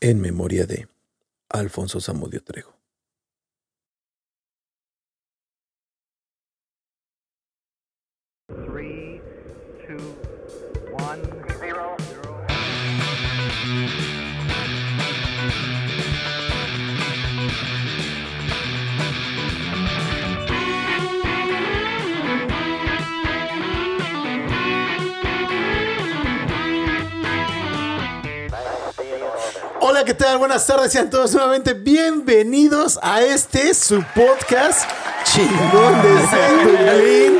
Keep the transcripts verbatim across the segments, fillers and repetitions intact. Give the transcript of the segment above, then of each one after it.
En memoria de Alfonso Zamudio Trejo. Hola, ¿qué tal? Buenas tardes, sean todos nuevamente bienvenidos a este, su podcast chingón de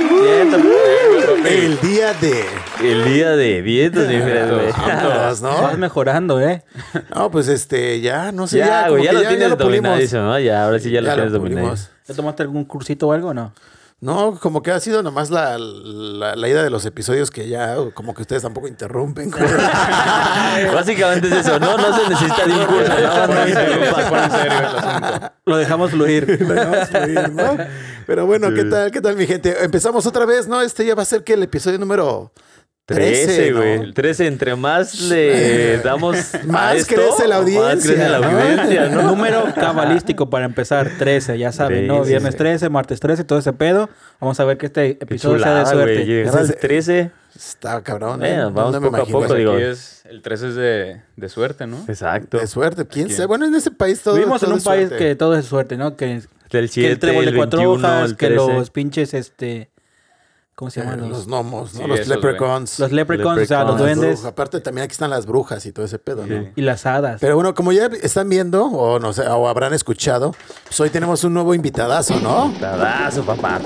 Dublín, El Día D. El Día D, vientos diferentes. Estás, ¿no? Vas mejorando, ¿eh? No, pues este, ya, no sé, ya, ya, güey, ya, ya lo tienes dominadísimo, ¿no? Ya, ahora sí ya, ya lo tienes dominado. ¿Ya tomaste algún cursito o algo o no? No, como que ha sido nomás la, la, la idea de los episodios que ya, como que ustedes tampoco interrumpen. Básicamente es eso, ¿no? No se necesita de un curso, ¿no? No se necesita. Lo dejamos fluir. Lo dejamos fluir, ¿no? Pero bueno, sí. ¿qué tal, qué tal, mi gente? Empezamos otra vez, ¿no? Este ya va a ser que el episodio número... trece, güey. ¿No? trece, entre más le damos más a esto, crece la audiencia. Más crece la audiencia, ¿no? Número cabalístico para empezar, trece, ya saben, ¿no? Viernes trece, martes trece, todo ese pedo. Vamos a ver que este episodio qué chulada, sea de suerte. Llegas el trece. Está cabrón, ¿eh? Bueno, vamos no poco me imagino, a poco, digo. Es, el trece es de, de suerte, ¿no? Exacto. De suerte, quién sabe. Bueno, en ese país todo, vivimos todo es suerte. Vivimos en un país que todo es suerte, ¿no? Que, del siete, que el trébol de cuatro veintiuno, hojas, que los pinches, este... ¿Cómo se llaman? Eh, los gnomos, ¿no? Sí, los leprechauns. Los leprechauns, o sea, los duendes. Aparte, también aquí están las brujas y todo ese pedo, sí, ¿no? Y las hadas. Pero bueno, como ya están viendo, o no sé, o habrán escuchado, pues hoy tenemos un nuevo invitadazo, ¿no? Invitadazo, papá.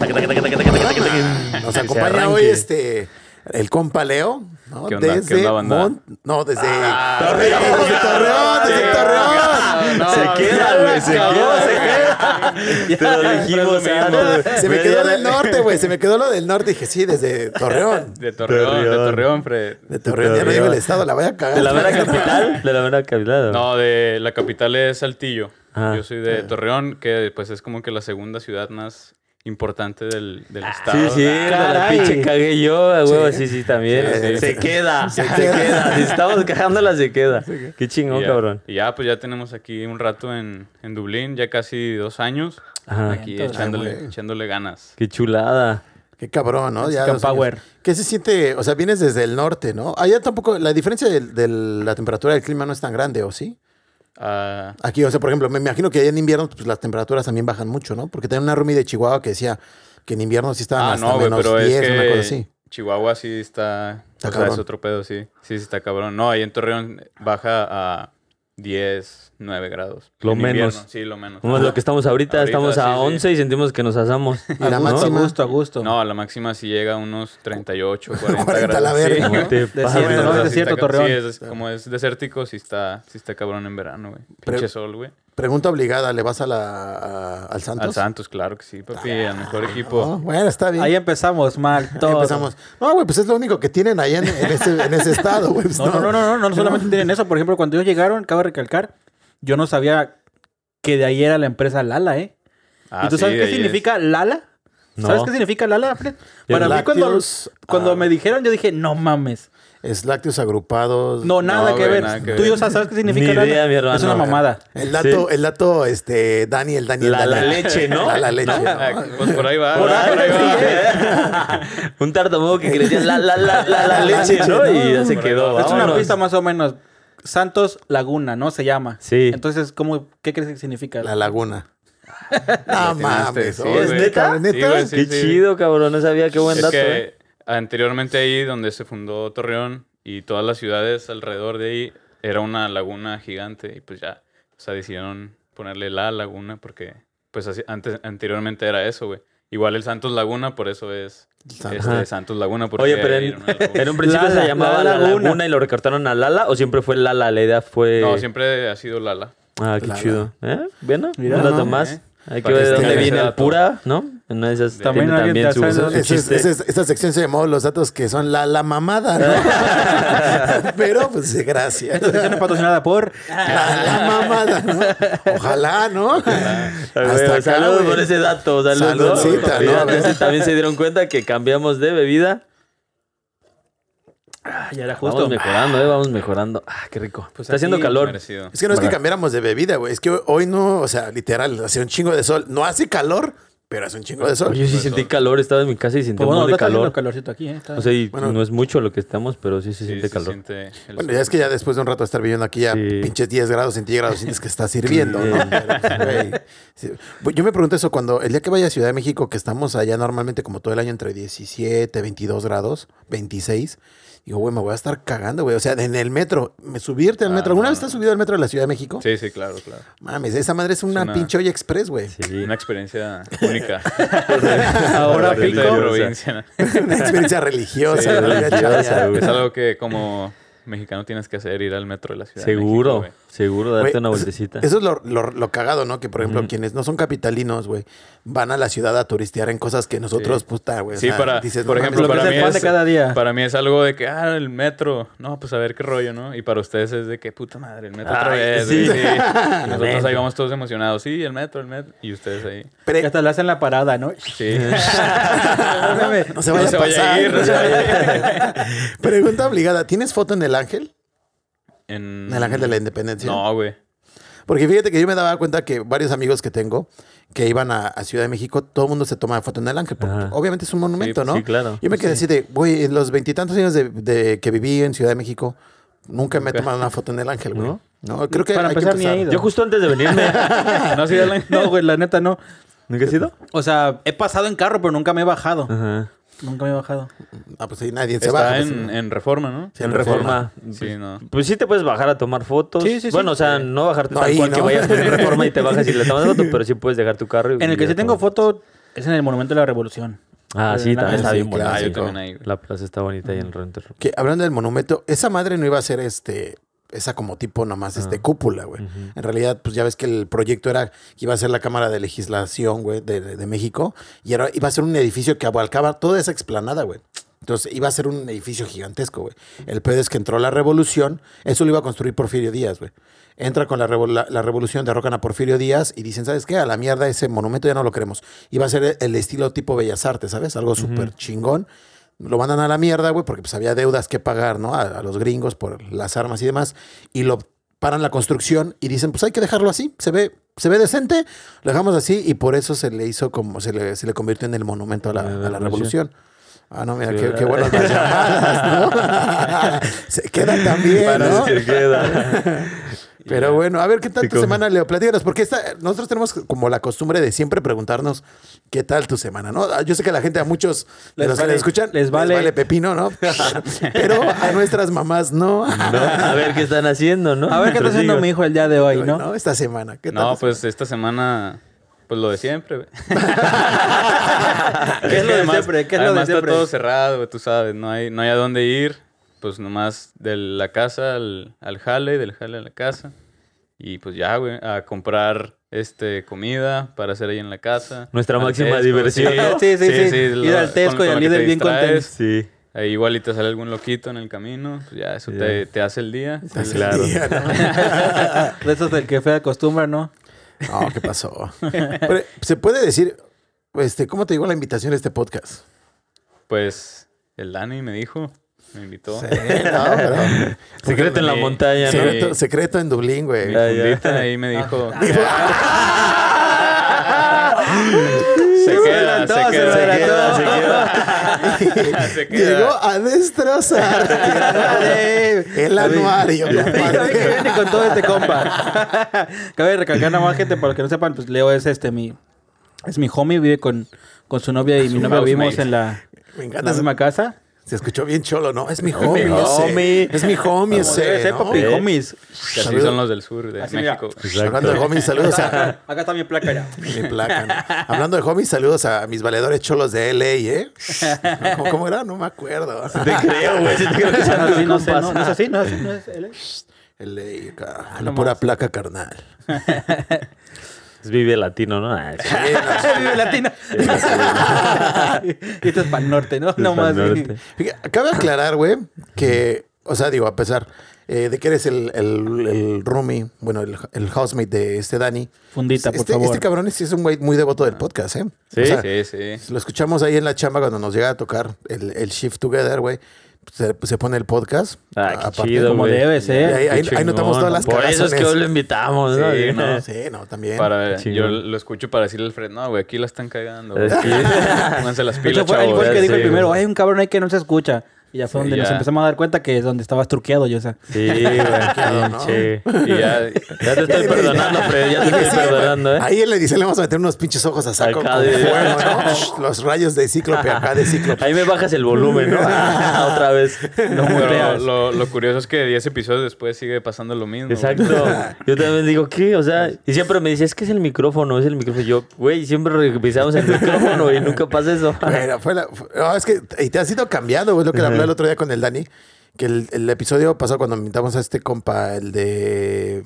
Nos acompaña hoy este... el compa Leo, ¿no? ¿Qué onda? Desde ¿Qué onda, Mon... No, desde ah, Torreón, desde Torreón, desde Torreón. No, se queda, güey, se queda, se queda. Te lo dijimos, ¿no? Se me quedó del norte, güey, se me quedó lo del norte. Dije, sí, desde Torreón. De Torreón, de Torreón, Fred. De Torreón, ya no digo el estado, la voy a cagar. ¿De la mera capital? ¿De la mera capital? No, de la capital es Saltillo. Yo soy de Torreón, que pues es como que la segunda ciudad más... importante del, del estado. Sí, sí, la pinche cagué yo, a huevo, sí, sí, también. Sí, sí, sí. Se queda, se, se queda. queda. Si estamos cagándola, se queda. Sí. Qué chingón, y ya, cabrón. Y ya, pues ya tenemos aquí un rato en, en Dublín, ya casi dos años. Ajá. Aquí entonces, echándole, ay, echándole ganas. Qué chulada. Qué cabrón, ¿no? Ya, power. ¿Qué se siente? O sea, vienes desde el norte, ¿no? Allá tampoco, la diferencia de, de la temperatura del clima no es tan grande, ¿o sí? Uh, Aquí, o sea, por ejemplo, me imagino que allá en invierno pues, las temperaturas también bajan mucho, ¿no? Porque tenía una roomie de Chihuahua que decía que en invierno sí estaban ah, hasta no, menos wey, pero diez, es que una cosa así. Chihuahua sí está... está o sea, es otro pedo, sí. Sí, sí está cabrón. No, ahí en Torreón baja a diez, nueve grados. Lo en menos. Invierno, sí, lo menos. Como es lo que estamos ahorita, ahorita estamos a sí, once sí. Y sentimos que nos asamos. ¿Y la ¿no? máxima? A gusto, a gusto. No, a la máxima sí llega a unos treinta y ocho, cuarenta, cuarenta grados. La verga, sí, ¿no? Te pasa. Desierto, bueno, no, es desierto, Torreón. Sí, es, como es desértico, sí está, sí está cabrón en verano, güey. Pinche Pre sol, güey. Pregunta obligada, ¿le vas a la, a, al Santos? Al Santos, claro que sí, papi, ah, al mejor equipo. No, bueno, está bien. Ahí empezamos mal, todo. Ahí empezamos. No, güey, pues es lo único que tienen allá en, en, ese, en ese estado, güey. Pues no, no, no, no, no, no, no solamente tienen eso. Por ejemplo, cuando ellos llegaron, acabo de recalcar, yo no sabía que de ahí era la empresa Lala, ¿eh? Ah, ¿y tú sí, sabes qué significa es. Lala? No. ¿Sabes qué significa Lala, Fred? Para mí, cuando, cuando ah. me dijeron, yo dije, no mames. Es lácteos agrupados. No, nada no, que ver. Nada que tú ya sabes qué significa Lala. Idea, hermano, es una mamada. El dato, sí. el dato, este, Dani, el Dani. La, la leche, ¿no? La, la leche. No. No. Pues por ahí va. Por, por ahí, ahí va. va. Un tartamudo que crecía la, la, la, la, la leche, ¿no? ¿no? Y ya se quedó. Es una pista más o menos. Santos Laguna, ¿no? Se llama. Sí. Entonces, ¿cómo, qué crees que significa? La Laguna. No mames. Sí, ¿es neta? ¿Neta? Sí, güey, sí, qué sí. chido, cabrón. No sabía, qué buen es dato, que eh. Anteriormente ahí donde se fundó Torreón y todas las ciudades alrededor de ahí era una laguna gigante y pues ya, o sea, decidieron ponerle la laguna porque pues así, antes, anteriormente era eso, güey. Igual el Santos Laguna, por eso es este Santos Laguna. Porque oye, pero en, en un principio Lala, se llamaba La Laguna. Laguna y lo recortaron a Lala, ¿o siempre fue Lala? La idea fue... No, siempre ha sido Lala. Ah, qué Lala. Chido. ¿Eh? Bueno, mira, un dato más. Hay que ver de dónde viene el pura, ¿no? No, esas también, también su, su ese, ese, esta sección se llamó los datos que son la, la mamada, ¿no? Pero, pues, gracias. Esta sección es patrocinada por la, la mamada, ¿no? Ojalá, ¿no? Ojalá. Hasta saludos por ese dato. Saludos. Saludcita, ¿no? ¿no? También se dieron cuenta que cambiamos de bebida Ah, ya era justo. Vamos mejorando, eh, vamos mejorando. Ah, qué rico. Pues está haciendo calor. Merecido. Es que no es que cambiáramos de bebida, güey. Es que hoy no, o sea, literal, hace un chingo de sol. No hace calor, pero hace un chingo de sol. Oye, yo sí sentí calor. Estaba en mi casa y sentí pues bueno, un de calor. Calorcito aquí, ¿eh? Está... O sea, y bueno, no es mucho lo que estamos, pero sí se sí, siente se calor. Siente bueno, ya es que ya después de un rato de estar viviendo aquí a sí. pinches diez grados centígrados, sientes que está sirviendo, ¿no? Pero, sí. Yo me pregunto eso cuando el día que vaya a Ciudad de México, que estamos allá normalmente como todo el año entre diecisiete, veintidós grados, veintiséis. Digo, güey, me voy a estar cagando, güey. O sea, en el metro. Me subirte al ah, metro. ¿Alguna no. vez te has subido al metro de la Ciudad de México? Sí, sí, claro, claro. Mames, esa madre es una, es una... pinche olla express, güey. Sí, sí. Una experiencia única. Ahora pico. De provincia. Una experiencia religiosa. Sí, religiosa es algo que como mexicano tienes que hacer, ir al metro de la Ciudad seguro, de México. Seguro, seguro, darte wey, una vueltecita. Eso es lo, lo, lo cagado, ¿no? Que, por ejemplo, mm. quienes no son capitalinos, güey, van a la ciudad a turistear en cosas que nosotros, sí. puta, güey. Sí, o sea, para, dices, por no, ejemplo, para mí, es, cada día. para mí es algo de que, ah, el metro, no, pues a ver qué rollo, ¿no? Y para ustedes es de que, puta madre, el metro Ay, otra vez. Sí. Sí. Y nosotros ahí vamos todos emocionados. Sí, el metro, el metro. Y ustedes ahí. Pero, y hasta le hacen la parada, ¿no? Sí. no, no se vaya no a se pasar. Ir, no se vaya a ir. Pregunta obligada. ¿Tienes foto en el El Ángel? En... El Ángel de la Independencia. No, güey. Porque fíjate que yo me daba cuenta que varios amigos que tengo que iban a, a Ciudad de México, todo el mundo se toma foto en el Ángel. Porque obviamente es un monumento, sí, ¿no? Sí, claro. Yo me quedé sí. así de, güey, en los veintitantos años de, de que viví en Ciudad de México, nunca me he tomado una foto en el Ángel, güey. ¿No? No, creo que... Para hay empezar, que empezar. Ni he ido. Yo justo antes de venirme... no, sí, no, güey, la neta no. ¿Nunca has ido? O sea, he pasado en carro, pero nunca me he bajado. Ajá. Nunca me he bajado. Ah, pues ahí nadie se Está baja. Está en, pues, en Reforma, ¿no? Sí, en Reforma. Reforma. Sí, no. Pues sí te puedes bajar a tomar fotos. Sí, sí, sí. Bueno, o sea, sí. no bajarte no, tal cual no. que vayas en Reforma y te bajas y le tomas foto, pero sí puedes dejar tu carro. Y en el que sí tengo foto es en el Monumento de la Revolución. Ah, sí, también está bien bonito. Ah, yo también ahí. La plaza está bonita ahí en el Renterro. Que hablando del monumento, esa madre no iba a ser este... Esa como tipo nomás, ah. este, cúpula, güey. Uh-huh. En realidad, pues ya ves que el proyecto era que iba a ser la Cámara de Legislación, güey, de, de, de México. Y era, iba a ser un edificio que abarcaba toda esa explanada, güey. Entonces, iba a ser un edificio gigantesco, güey. El pedo es que entró la Revolución. Eso lo iba a construir Porfirio Díaz, güey. Entra con la, revol- la, la Revolución, derrocan a Porfirio Díaz y dicen, ¿sabes qué? A la mierda ese monumento ya no lo queremos. Iba a ser el estilo tipo Bellas Artes, ¿sabes? Algo súper uh-huh. chingón. Lo mandan a la mierda, güey, porque pues había deudas que pagar, ¿no? A, a los gringos por las armas y demás. Y lo paran la construcción y dicen, pues hay que dejarlo así. Se ve, se ve decente, lo dejamos así. Y por eso se le hizo como, se le, se le convirtió en el monumento a la, a la revolución. Ah, no, mira, sí, qué, qué buenas las llamadas, ¿no? Se quedan también, ¿no? Se quedan. Pero bueno, a ver, ¿qué tal sí, tu como... semana, Leo? Platícanos, porque esta, nosotros tenemos como la costumbre de siempre preguntarnos ¿qué tal tu semana? ¿No? Yo sé que a la gente, a muchos de los vale, que les escuchan, les vale, les vale pepino, ¿no? Pero a nuestras mamás no. no. A ver qué están haciendo, ¿no? A ver qué está haciendo mi hijo el día de hoy, hoy ¿no? ¿no? Esta semana, ¿qué tal? No, pues semana? esta semana... Pues lo de siempre. ¿Qué es lo de siempre? ¿Qué es lo de siempre? Además está todo cerrado, güey, tú sabes. No hay, no hay a dónde ir. Pues nomás de la casa al, al jale, del jale a la casa. Y pues ya, güey, a comprar este, comida para hacer ahí en la casa. Nuestra al máxima tesco, diversión. Sí, sí, sí. sí, sí, sí, sí lo, ir al Tesco y al líder bien contento. Sí. Ahí igual y te sale algún loquito en el camino, pues ya eso sí. te, te hace el día. Te hace claro. el día, ¿no? De esos del que fue acostumbra, ¿no? No, ¿qué pasó? Pero, ¿se puede decir, este, cómo te llegó la invitación a este podcast? Pues el Dani me dijo, me invitó. Sí, no, pero... Secreto en la montaña, ¿no? Secreto, secreto en Dublín, güey. Mi fundita ahí me dijo... Se queda, se queda, se queda, se queda, se queda. Se queda. Llegó a destrozar el anuario. Viene con todo este compa. Cabe recalcar nada más, gente, para los que no sepan, pues Leo es este mi es mi homie, vive con, con su novia y su mi novia vivimos en la, la misma casa. Se escuchó bien cholo, ¿no? Es mi homie. No sé. Es mi homie, no, ese, debe ser, ¿no? Papi, homies. Que así son los del sur de así México. Hablando de homies, saludos a... Acá está mi placa ya. Mi placa, ¿no? Hablando de homies, saludos a mis valedores cholos de L A, ¿eh? ¿Cómo, cómo era? No me acuerdo. Sí te creo, güey. Sí te creo que no, sí, no sé, no, no es así, no es, no es L A. L A, cara. Ah, la pura placa, carnal. Es Vive Latino, ¿no? Ah, sí. Sí, Vive Latino. Y esto es para el norte, ¿no? No más. Cabe aclarar, güey, que, o sea, digo, a pesar eh, de que eres el, el, el roomie, bueno, el, el housemate de este Dani. Fundita, este, por favor. Este cabrón es, es un güey muy devoto del podcast, ¿eh? Sí, o sea, sí, sí. Lo escuchamos ahí en la chamba cuando nos llega a tocar el, el Shift Together, güey. Se, se pone el podcast. Ah, qué aparte, chido, como debes, ¿eh? Ahí, ahí, ahí notamos todas las cagazones. Por eso es que lo invitamos, ¿no? Sí, no, sí, no también. Para, yo lo escucho para decirle al Fred, no, güey, aquí la están cagando. Es que... Pónganse las pilas, chavos. Él fue el que dijo sí, el primero, güey. Hay un cabrón ahí que no se escucha. Y ya fue donde sí, ya. nos empezamos a dar cuenta que es donde estabas truqueado, yo sé. Sí, güey. ¿no? Sí. Y ya, ya te estoy perdonando, Fred. Ya te estoy sí, perdonando, ¿eh? Ahí en la edición le vamos a meter unos pinches ojos a saco acá, con de... fuego, ¿no? Los rayos de cíclope acá de cíclope. Ahí me bajas el volumen, ¿no? Ah, otra vez. No muteas. Lo, lo curioso es que diez episodios después sigue pasando lo mismo. Exacto. Güey. Yo también digo, ¿qué? O sea, y siempre me dice, es que es el micrófono, es el micrófono. Yo, güey, siempre revisamos el micrófono y nunca pasa eso. Bueno, fue la... No, es que te has ido cambiando, güey, lo que la el otro día con el Dani, que el, el episodio pasado cuando invitamos a este compa, el de...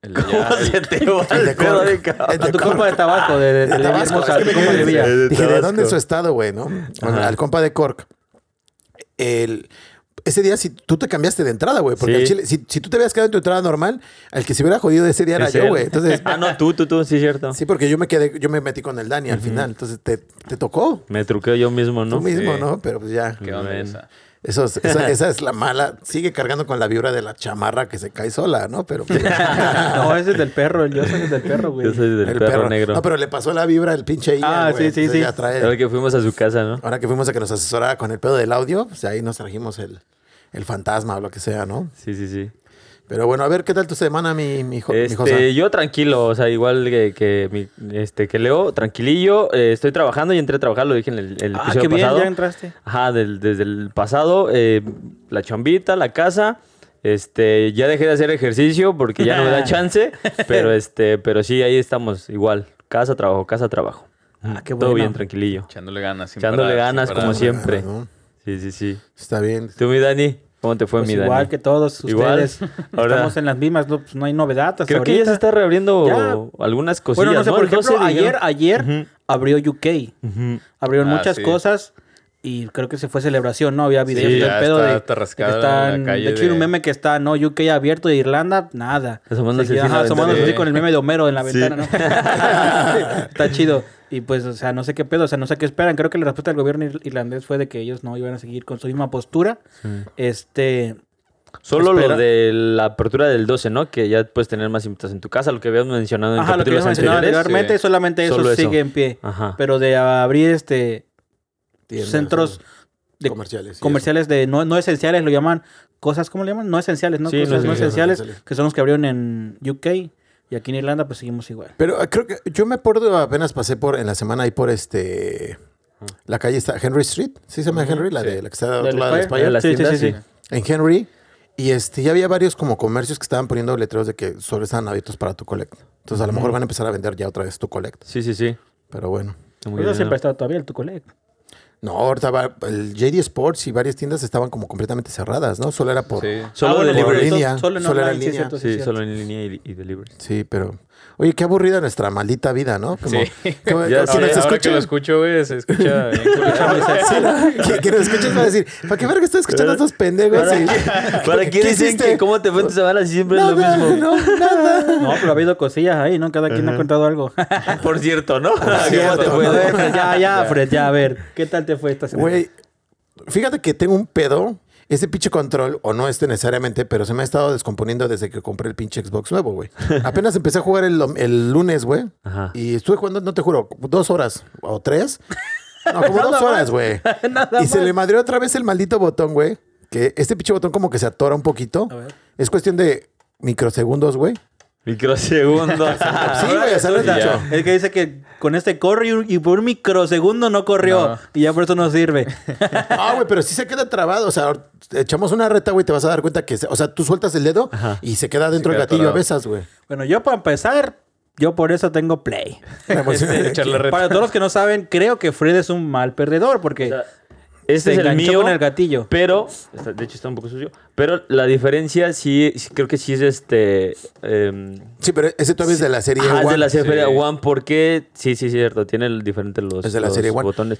El de, ¿Cómo ya, se el, te va el, el de Cork, de Cork, el de a tu Cork. compa de Tabasco, de, de, de, de Tabasco. Es que me dije, de, de, dije, ¿de dónde es su estado, güey? ¿No? Bueno, al compa de Cork. El... Ese día, si tú te cambiaste de entrada, güey. Porque sí. al Chile, si, si tú te habías quedado en tu entrada normal, al que se hubiera jodido ese día era es yo, güey. Entonces, ah, no, tú, tú, tú, sí, cierto. Sí, porque yo me quedé, yo me metí con el Dani uh-huh. al final. Entonces, te, te tocó. Me truqué yo mismo, ¿no? Tú mismo, sí. ¿no? Pero pues ya. Qué onda esa. Eso, esa, esa es la mala. Sigue cargando con la vibra de la chamarra que se cae sola, ¿no? Pero pues... No, ese es del perro. Yo soy del perro, güey. Yo soy del el perro, perro negro. No, pero le pasó la vibra al pinche Ian, Ah, güey. sí, sí, Entonces, sí. Ahora que fuimos a su casa, ¿no? Ahora que fuimos a que nos asesorara con el pedo del audio, pues ahí nos trajimos el, el fantasma o lo que sea, ¿no? Sí, sí, sí. Pero bueno, a ver, ¿qué tal tu semana, mi, mi, jo- este, mi José? Yo tranquilo, o sea, igual que, que, mi, este, que Leo, tranquilillo. Eh, estoy trabajando y entré a trabajar, lo dije en el, el ah, episodio pasado. Ah, qué bien, ya entraste. Ajá, del, desde el pasado, eh, la chambita, la casa. Este, ya dejé de hacer ejercicio porque ya no me da chance. pero, este, pero sí, ahí estamos, igual. Casa, trabajo, casa, trabajo. Ah, qué bueno. Todo bien, tranquilillo. Echándole ganas. Sin Echándole parar, ganas, sin parar, como siempre. Ganas, ¿no? Sí, sí, sí. Está bien. Tú, mi Dani. ¿Cómo te fue, pues mi Dani? Igual que todos ustedes. Ahora, estamos en las mismas, no, pues no hay novedad. Hasta creo ahorita. que ya se está reabriendo ya. algunas cosillas. Bueno, no sé, ¿no? por ejemplo, ayer, ayer uh-huh. abrió U K. Uh-huh. Abrieron ah, muchas sí. cosas y creo que se fue celebración, ¿no? Había videos sí, del pedo está, de... Está rascada de, están, la calle de hecho, hay de... un meme que está, ¿no? U K abierto de Irlanda, nada. Asomándose así con el meme de Homero en la sí. ventana, ¿no? Está chido. Y pues, o sea, no sé qué pedo, o sea, no sé qué esperan. Creo que la respuesta del gobierno irlandés fue de que ellos no iban a seguir con su misma postura. Sí. Este... Solo espera. Lo de la apertura del doce, ¿no? Que ya puedes tener más invitados en tu casa, lo que habíamos mencionado en Ajá, capítulos lo que anteriores. anteriormente, sí. solamente eso, Solo eso sigue en pie. Ajá. Pero de abrir este... Tiendas, centros... De comerciales. Comerciales de no, no esenciales, lo llaman... Cosas, ¿cómo le llaman? No esenciales, ¿no? Sí, cosas no, no esenciales, esenciales, que son los que abrieron en U K... Y aquí en Irlanda pues seguimos igual. Pero creo que yo me acuerdo, apenas pasé por en la semana ahí por este uh-huh. la calle está Henry Street, sí se llama uh-huh. Henry, la sí. de la que está del otro lado de España. Sí, sí, sí, sí. En Henry y este ya había varios como comercios que estaban poniendo letreros de que solo estaban abiertos para tu collect. Entonces a lo uh-huh. mejor van a empezar a vender ya otra vez tu collect. Sí, sí, sí. Pero bueno. Muy bien, siempre ha estado todavía el tu collect. No, ahorita va, el J D Sports y varias tiendas estaban como completamente cerradas, ¿no? Solo era por... Sí. Solo, ah, bueno, por línea, solo, solo era en línea. Cierto, sí, sí solo en línea y, y delivery. Sí, pero... Oye, qué aburrida nuestra maldita vida, ¿no? Como, sí. Como, ya, sí. Ahora, ahora que lo escucho, güey, se escucha... Que, que lo escuches para decir, ¿para qué verga estás escuchando a estos pendejos? ¿Para, y, ¿para qué dicen que cómo te fue tu semana si siempre nada, es lo mismo? No, nada. No, pero ha habido cosillas ahí, ¿no? Cada quien uh-huh. ha contado algo. Por cierto, ¿no? Por cierto, te fue? ¿no? Ya, ya, Fred, ya, a ver. ¿Qué tal te fue esta semana? Güey, fíjate que tengo un pedo. Este pinche control, o no este necesariamente, pero se me ha estado descomponiendo desde que compré el pinche Xbox nuevo, güey. Apenas empecé a jugar el, el lunes, güey. Y estuve jugando, no te juro, dos horas o tres. No, como dos horas, güey. Y más. Se le madrió otra vez el maldito botón, güey. Que este pinche botón como que se atora un poquito. Es cuestión de microsegundos, güey. Microsegundos. Sí, güey, ya sabes, Nacho. El que dice que con este corre y por un microsegundo no corrió. No. Y ya por eso no sirve. Ah, güey, pero sí se queda trabado. O sea, echamos una reta, güey, te vas a dar cuenta que... Se, o sea, tú sueltas el dedo Ajá. y se queda dentro del gatillo atorado. A veces, güey. Bueno, yo para empezar... Yo por eso tengo Play. Este, para todos los que no saben, creo que Fred es un mal perdedor porque... O sea, este es el mío con el gatillo. Pero, de hecho está un poco sucio, pero la diferencia sí, sí creo que sí es este... Eh, sí, pero ese todavía sí, es de la serie ah, One. Ah, es de la serie sí. One porque, sí, sí, es cierto, tiene diferentes los, es de la los serie One. botones.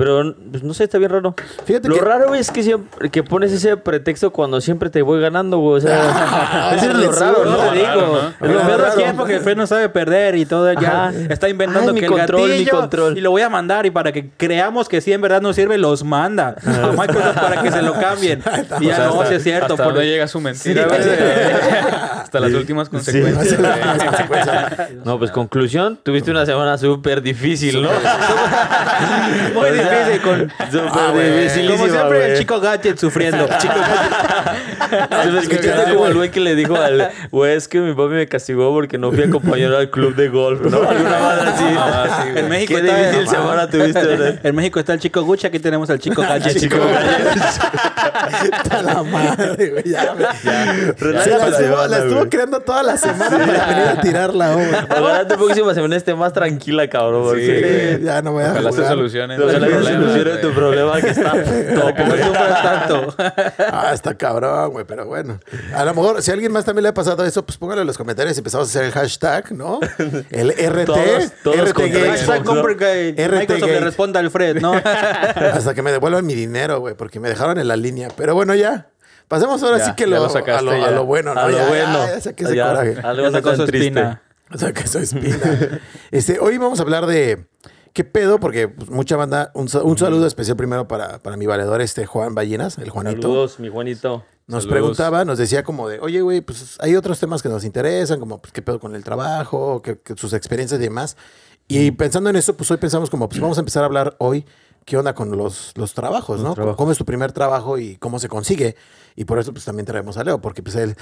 Pero, pues, no sé, está bien raro. Fíjate Lo que... raro, güey, es que, siempre, que pones ese pretexto cuando siempre te voy ganando, güey. O sea, eso es lo raro, ¿no? Te digo. Lo peor aquí es porque Fred no sabe perder y todo. Ya está inventando Ay, que el control, gatillo... Mi control. Y lo voy a mandar. Y para que creamos que sí, en verdad no sirve, los manda. No hay cosas para que se lo cambien. Y ya o sea, no, si es cierto. Hasta porque... llega su mentira. Sí. Hasta las últimas consecuencias. Sí. No, pues, conclusión. Tuviste una semana súper difícil, ¿no? Muy difícil. Con... Ah, wey, como siempre, wey. El chico Gadget sufriendo. Chico Gadget. Lo escuchaste como el güey que le dijo al güey, es que mi papi me castigó porque no fui acompañado al club de golf, ¿no? Una madre así. Ah, sí, en México Qué está difícil no, semana tuviste, ¿verdad? En México está el chico Gucci, aquí tenemos al chico Gadget. Chico Gadget. Está la madre, güey. Ya, güey. Ya. Ya, se la, la, semana, la estuvo creando toda la semana sí. para venir a tirarla, güey. Ojalá tu próxima semana esté más tranquila, cabrón. Sí, sí, ya no voy a Ojalá se solucione. Soluciones tu problema que está top, tanto. Ah, está cabrón, güey, pero bueno. A lo mejor, si a alguien más también le ha pasado eso, pues póngalo en los comentarios y empezamos a hacer el hashtag, ¿no? El R T. Todos, todos R T Gate. Hashtag compra que Microsoft le responda al Fred, ¿no? Hasta que me devuelvan mi dinero, güey, porque me dejaron en la línea. Pero bueno, ya. Pasemos ahora ya, sí que lo, lo sacaste, a, lo, a lo bueno, ¿no? A lo ya, bueno. Ya, ya saqué ese ya, coraje. Ya sacó su espina. Sacó su espina. Este, hoy vamos a hablar de... ¿Qué pedo? Porque pues, mucha banda... Un, un saludo especial primero para, para mi valedor, este Juan Ballenas, el Juanito. Saludos, mi Juanito. Nos Saludos. preguntaba, nos decía como de... Oye, güey, pues hay otros temas que nos interesan, como pues, qué pedo con el trabajo, que, que sus experiencias y demás. Y pensando en eso, pues hoy pensamos como... Pues vamos a empezar a hablar hoy qué onda con los, los trabajos, los ¿no? Trabajos. Cómo es tu primer trabajo y cómo se consigue. Y por eso pues también traemos a Leo, porque pues él...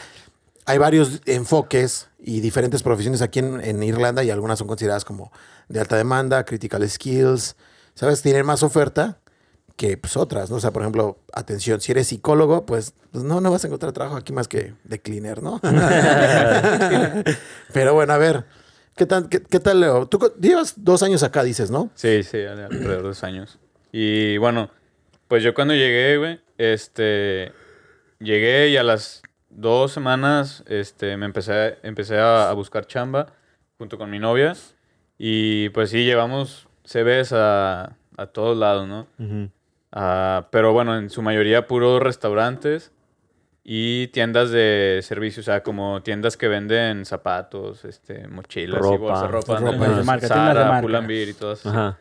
Hay varios enfoques y diferentes profesiones aquí en, en Irlanda y algunas son consideradas como de alta demanda, critical skills. ¿Sabes? Tienen más oferta que pues, otras, ¿no? O sea, por ejemplo, atención, si eres psicólogo, pues, pues no, no vas a encontrar trabajo aquí más que de cleaner, ¿no? Pero bueno, a ver, ¿qué tal, qué, qué tal, Leo? Tú llevas dos años acá, dices, ¿no? Sí, sí, alrededor de dos años. Y bueno, pues yo cuando llegué, güey, este, llegué y a las... Dos semanas este, me empecé, empecé a, a buscar chamba junto con mi novia. Y pues sí, llevamos C Vs a, a todos lados, ¿no? Uh-huh. Uh, pero bueno, en su mayoría puros restaurantes y tiendas de servicio. O sea, como tiendas que venden zapatos, este, mochilas ropa. y bolsas, ropa. ropa. ¿no? Marca, Zara, Pull&Bear y todo eso. Ajá.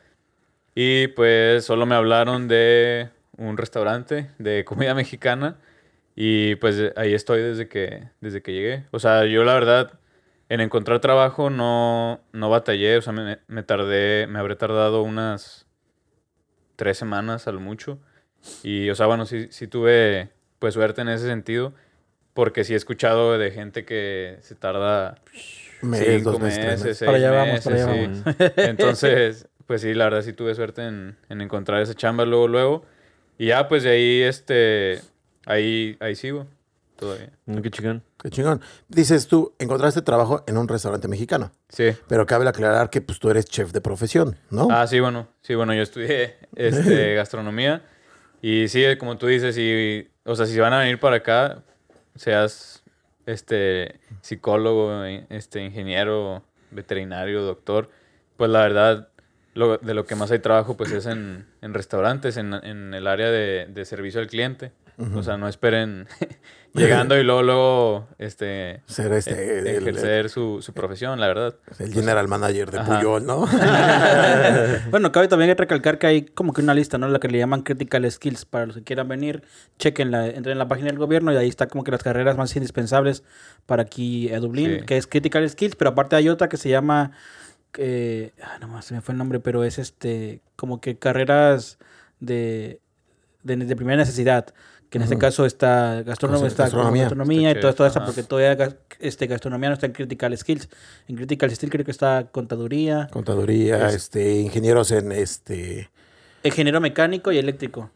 Y pues solo me hablaron de un restaurante de comida mexicana. Y pues ahí estoy desde que, desde que llegué. O sea, yo la verdad, en encontrar trabajo no, no batallé. O sea, me, me tardé, me habré tardado unas tres semanas a lo mucho. Y, o sea, bueno, sí, sí tuve pues suerte en ese sentido. Porque sí he escuchado de gente que se tarda meses, cinco dos meses, meses, seis para allá vamos, meses. Para allá vamos. Sí. Entonces, pues sí, la verdad sí tuve suerte en, en encontrar esa chamba luego, luego. Y ya, pues de ahí, este... Ahí, ahí sigo todavía. Qué chingón. Qué chingón. Dices tú, encontraste trabajo en un restaurante mexicano. Sí. Pero cabe aclarar que pues, tú eres chef de profesión, ¿no? Ah, sí, bueno. Sí, bueno, yo estudié este, gastronomía. Y sí, como tú dices, y, o sea, si van a venir para acá, seas este, psicólogo, este, ingeniero, veterinario, doctor, pues la verdad... Lo, de lo que más hay trabajo pues es en, en restaurantes, en, en el área de, de servicio al cliente. Uh-huh. O sea, no esperen llegando y luego, luego este, Ser este, e, el, ejercer el, su, su profesión, la verdad. El general manager de Ajá. Puyol, ¿no? Bueno, cabe también recalcar que hay como que una lista, ¿no? La que le llaman Critical Skills. Para los que quieran venir, chequenla, entren en la página del gobierno y ahí está como que las carreras más indispensables para aquí a Dublín, sí. que es Critical Skills, pero aparte hay otra que se llama... Eh, ah, no más se me fue el nombre, pero es este como que carreras de, de, de primera necesidad. Que en uh-huh. este caso está gastronomía, o sea, está gastronomía, gastronomía está y toda, toda esa, porque todavía este, gastronomía no está en Critical Skills. En Critical Skills creo que está contaduría. Contaduría, es, este, ingenieros en este. Ingeniero mecánico y eléctrico.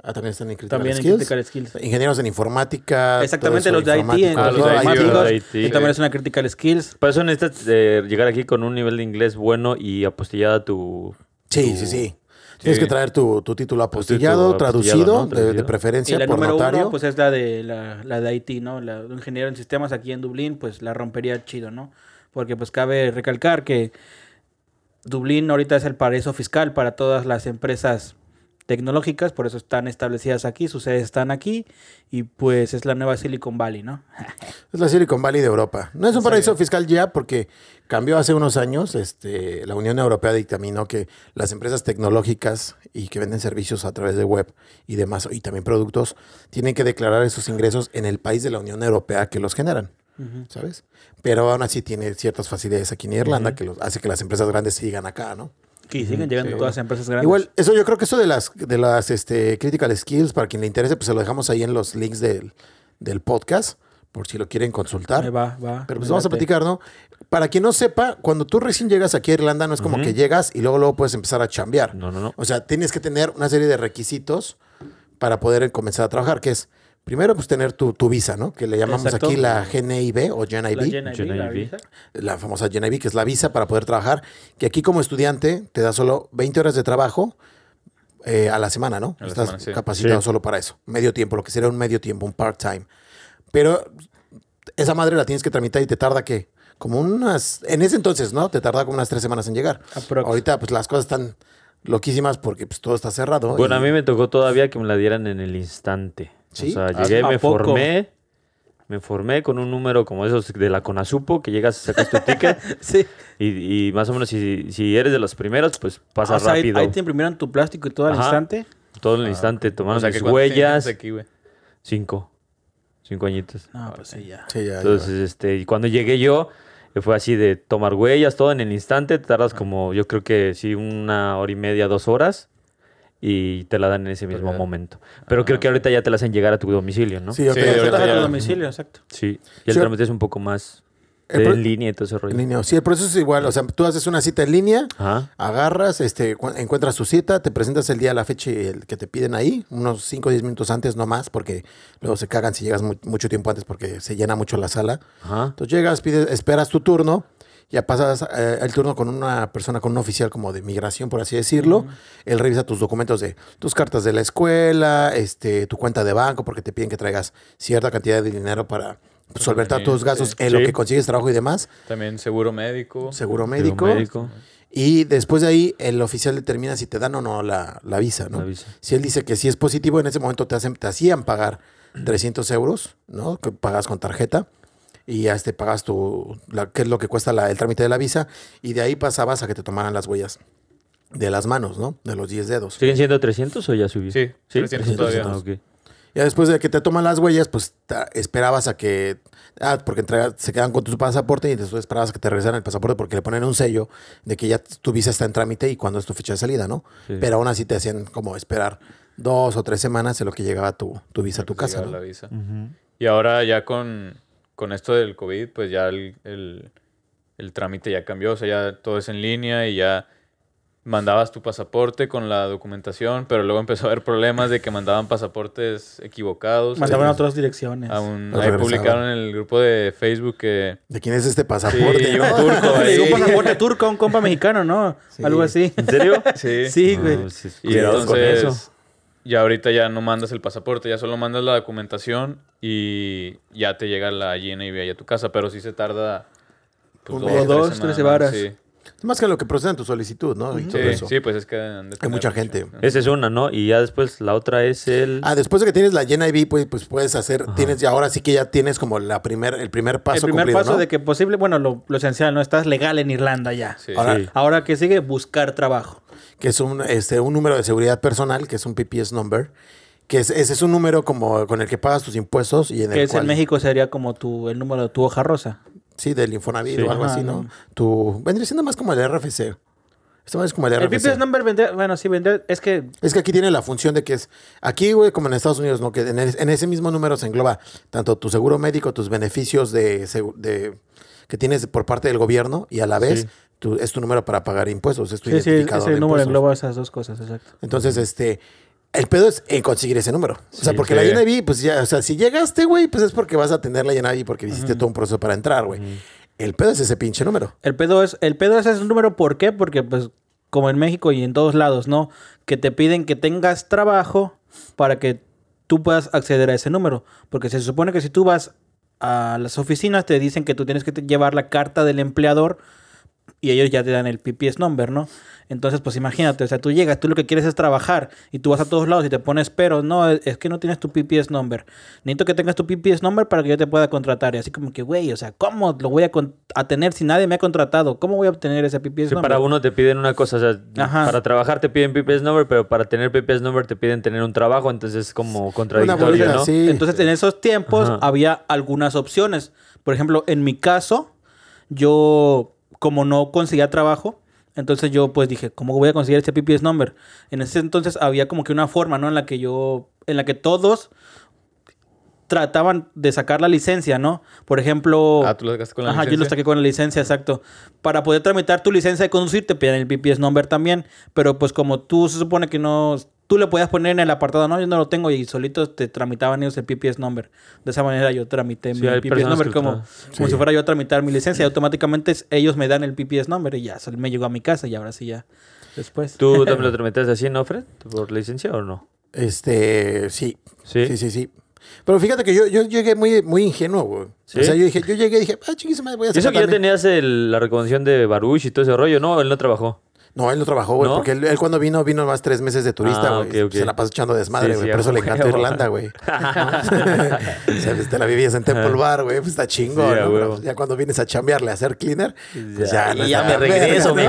Ah, también están en Critical, también skills? En Critical Skills. Ingenieros en informática. Exactamente, los de I T. Y también es una Critical Skills. Para eso necesitas eh, llegar aquí con un nivel de inglés bueno y apostillada tu... Sí, tu... sí, sí. Sí. Tienes que traer tu, tu título apostillado, tu título traducido, apostillado, ¿no? traducido, de, de preferencia y la por notario. La número uno, pues es la de, la, la de I T, ¿no? La de ingeniero en sistemas aquí en Dublín, pues la rompería chido, ¿no? Porque pues cabe recalcar que Dublín ahorita es el paraíso fiscal para todas las empresas tecnológicas, por eso están establecidas aquí, sus sedes están aquí, y pues es la nueva Silicon Valley, ¿no? Es la Silicon Valley de Europa. No es un paraíso fiscal ya, porque cambió hace unos años, este, la Unión Europea dictaminó que las empresas tecnológicas y que venden servicios a través de web y demás, y también productos, tienen que declarar esos ingresos en el país de la Unión Europea que los generan. Uh-huh. ¿Sabes? Pero aún así tiene ciertas facilidades aquí en Irlanda, uh-huh, que los, hace que las empresas grandes sigan acá, ¿no? Y siguen llegando, sí, todas las empresas grandes. Igual, eso yo creo que eso de las, de las este, Critical Skills, para quien le interese, pues se lo dejamos ahí en los links del, del podcast, por si lo quieren consultar. Me va, va. Pero pues me vamos a platicar, ¿no? Para quien no sepa, cuando tú recién llegas aquí a Irlanda, no es como, uh-huh, que llegas y luego, luego puedes empezar a chambear. No, no, no. O sea, tienes que tener una serie de requisitos para poder comenzar a trabajar, que es... Primero, pues tener tu, tu visa, ¿no? Que le llamamos, exacto, aquí la G N I B o G N I B. La, G N I B, G N I B. La, visa. La famosa G N I B, que es la visa para poder trabajar. Que aquí como estudiante te da solo veinte horas de trabajo eh, a la semana, ¿no? A Estás semana, sí. capacitado sí. solo para eso. Medio tiempo, lo que sería un medio tiempo, un part-time. Pero esa madre la tienes que tramitar y te tarda, ¿qué? Como unas... En ese entonces, ¿no? Te tarda como unas tres semanas en llegar. Aprox. Ahorita, pues las cosas están loquísimas porque pues todo está cerrado. Bueno, y... a mí me tocó todavía que me la dieran en el instante. ¿Sí? O sea, llegué, me poco? formé, me formé con un número como esos de la Conasupo, que llegas, sacas tu ticket. Sí. Y, y más o menos, si, si eres de los primeros, pues pasa ah, rápido. O sea, ahí, ahí te imprimieron tu plástico y todo, ajá, al instante. Todo al ah, instante, tomaron tus huellas. Aquí, cinco, cinco añitos. Ah, pues sí, ya. Sí, ya. Entonces, ya. este, y cuando llegué yo, fue así de tomar huellas, todo en el instante. Te tardas como, yo creo que sí, una hora y media, dos horas. Y te la dan en ese mismo Real. momento. Pero ah, creo que ahorita ya te la hacen llegar a tu domicilio, ¿no? Sí, sí, ahorita, ahorita ya a tu domicilio, exacto. Sí, y el sí, trámite es un poco más de en línea y todo ese rollo. Línea. Sí, el proceso es igual. O sea, tú haces una cita en línea, ajá, agarras, este, encuentras tu cita, te presentas el día, la fecha y el que te piden ahí, unos cinco o diez minutos antes, no más, porque luego se cagan si llegas muy, mucho tiempo antes porque se llena mucho la sala. Ajá. Entonces llegas, pides, esperas tu turno. Ya pasas eh, el turno con una persona, con un oficial como de migración, por así decirlo. Uh-huh. Él revisa tus documentos de tus cartas de la escuela, este, tu cuenta de banco, porque te piden que traigas cierta cantidad de dinero para pues, solventar tus gastos, sí, en sí, lo que consigues trabajo y demás. También seguro médico. Seguro médico. Seguro médico. Y después de ahí, el oficial determina si te dan o no la, la visa, ¿no? La visa. Si él dice que si es positivo, en ese momento te, hacen, te hacían pagar trescientos euros, ¿no? Que pagas con tarjeta. Y ya este, pagas tu, la, qué es lo que cuesta la, el trámite de la visa. Y de ahí pasabas a que te tomaran las huellas de las manos, ¿no? De los diez dedos. ¿Siguen siendo trescientos o ya subiste? Sí, sí, trescientos, trescientos todavía. Ah, okay. Ya después de que te toman las huellas, pues esperabas a que... Ah, porque entrega, se quedan con tu pasaporte y después esperabas a que te regresaran el pasaporte porque le ponen un sello de que ya tu visa está en trámite y cuándo es tu fecha de salida, ¿no? Sí. Pero aún así te hacían como esperar dos o tres semanas en lo que llegaba tu, tu visa a tu casa, ¿no? La visa. Uh-huh. Y ahora ya con... Con esto del COVID, pues ya el, el, el trámite ya cambió. O sea, ya todo es en línea y ya mandabas tu pasaporte con la documentación, pero luego empezó a haber problemas de que mandaban pasaportes equivocados. Mandaban a otras direcciones. Aún, ahí publicaron en el grupo de Facebook que... ¿De quién es este pasaporte? Sí, un turco. Ahí. Un pasaporte turco a un compa mexicano, ¿no? Sí. Algo así. ¿En serio? Sí. Sí, güey. No, sí, sí. Y entonces... Con eso. Ya ahorita ya no mandas el pasaporte, ya solo mandas la documentación y ya te llega la G N I B ahí a tu casa. Pero sí se tarda... Pues, dos, dos, tres, tres varas. Sí. Más que lo que procesan tu solicitud, ¿no? Uh-huh. Sí, todo eso. Sí, pues es que... Hay mucha gente. Mucha. Esa es una, ¿no? Y ya después la otra es el... Ah, después de que tienes la G N I B, pues, pues puedes hacer... Ajá. Tienes ya, ahora sí que ya tienes como la primer, el primer paso cumplido, El primer cumplido, paso, ¿no? De que posible... Bueno, lo, lo esencial, ¿no? Estás legal en Irlanda ya. Sí. Ahora, sí. ahora que sigue, buscar trabajo. Que es un, este, un número de seguridad personal, que es un P P S number. Que es, ese es un número como con el que pagas tus impuestos y en el que es cual... en México sería como tu, el número de tu hoja rosa. Sí, del Infonavit sí, o algo ajá, así, ¿no? no. Tu... Vendría siendo más como el R F C. Esto es como el R F C. El P P S number vendría... Bueno, sí, vendría... Es que... Es que aquí tiene la función de que es... Aquí, güey, como en Estados Unidos, ¿no? Que en, el, en ese mismo número se engloba tanto tu seguro médico, tus beneficios de, de que tienes por parte del gobierno y a la vez... Sí. Tu, es tu número para pagar impuestos, es tu sí, identificador sí, ese de número impuestos. Engloba esas dos cosas, exacto. Entonces, este... El pedo es en conseguir ese número. Sí, o sea, porque sí. la G N I B, pues ya... O sea, si llegaste, güey, pues es porque vas a tener la G N I B porque hiciste uh-huh. todo un proceso para entrar, güey. Uh-huh. El pedo es ese pinche número. El pedo es... El pedo es ese número, ¿por qué? Porque, pues, como en México y en todos lados, ¿no? Que te piden que tengas trabajo para que tú puedas acceder a ese número. Porque se supone que si tú vas a las oficinas, te dicen que tú tienes que llevar la carta del empleador... y ellos ya te dan el P P S number, ¿no? Entonces, pues imagínate, o sea, tú llegas, tú lo que quieres es trabajar y tú vas a todos lados y te pones, pero no, es que no tienes tu P P S number. Necesito que tengas tu P P S number para que yo te pueda contratar. Y así como que, güey, o sea, ¿cómo lo voy a, a tener si nadie me ha contratado? ¿Cómo voy a obtener ese P P S sí, number? Para uno te piden una cosa, o sea, ajá, para trabajar te piden P P S number, pero para tener P P S number te piden tener un trabajo, entonces es como contradictorio, bolita, ¿no? Sí. Entonces, en esos tiempos ajá, había algunas opciones. Por ejemplo, en mi caso, yo como no conseguía trabajo, entonces yo pues dije, ¿cómo voy a conseguir este P P S number? En ese entonces había como que una forma, ¿no? En la que yo, en la que todos trataban de sacar la licencia, ¿no? Por ejemplo... Ah, tú lo sacaste con la ajá, licencia. Ajá, yo lo saqué con la licencia, exacto. Para poder tramitar tu licencia de conducir te piden el P P S number también, pero pues como tú se supone que no... Tú le podías poner en el apartado, no, yo no lo tengo, y solitos te tramitaban ellos el P P S number. De esa manera yo tramité sí, mi P P S number como, sí. como si fuera yo a tramitar mi licencia. Y automáticamente ellos me dan el P P S number y ya me llegó a mi casa y ahora sí ya después. ¿Tú también lo tramitaste así, no, Fred? ¿Por licencia o no? Este, sí. Sí, sí, sí. sí. Pero fíjate que yo, yo llegué muy, muy ingenuo, güey. ¿Sí? O sea, yo, dije, yo llegué y dije, ah, chiquísima, voy a hacer eso que también. Ya tenías el, la reconvención de Baruch y todo ese rollo, ¿no? Él no trabajó. No, él no trabajó, güey, ¿no? Porque él, él cuando vino, vino más tres meses de turista, güey. Ah, okay, okay. Se la pasó echando desmadre, güey. Sí, sí, por eso le encanta Irlanda, güey. O sea, pues te la vivías en Temple Bar, güey. Pues está chingo, sí, ¿no? Pero ya cuando vienes a chambearle, a hacer cleaner, pues ya... Y no ya me regreso, güey.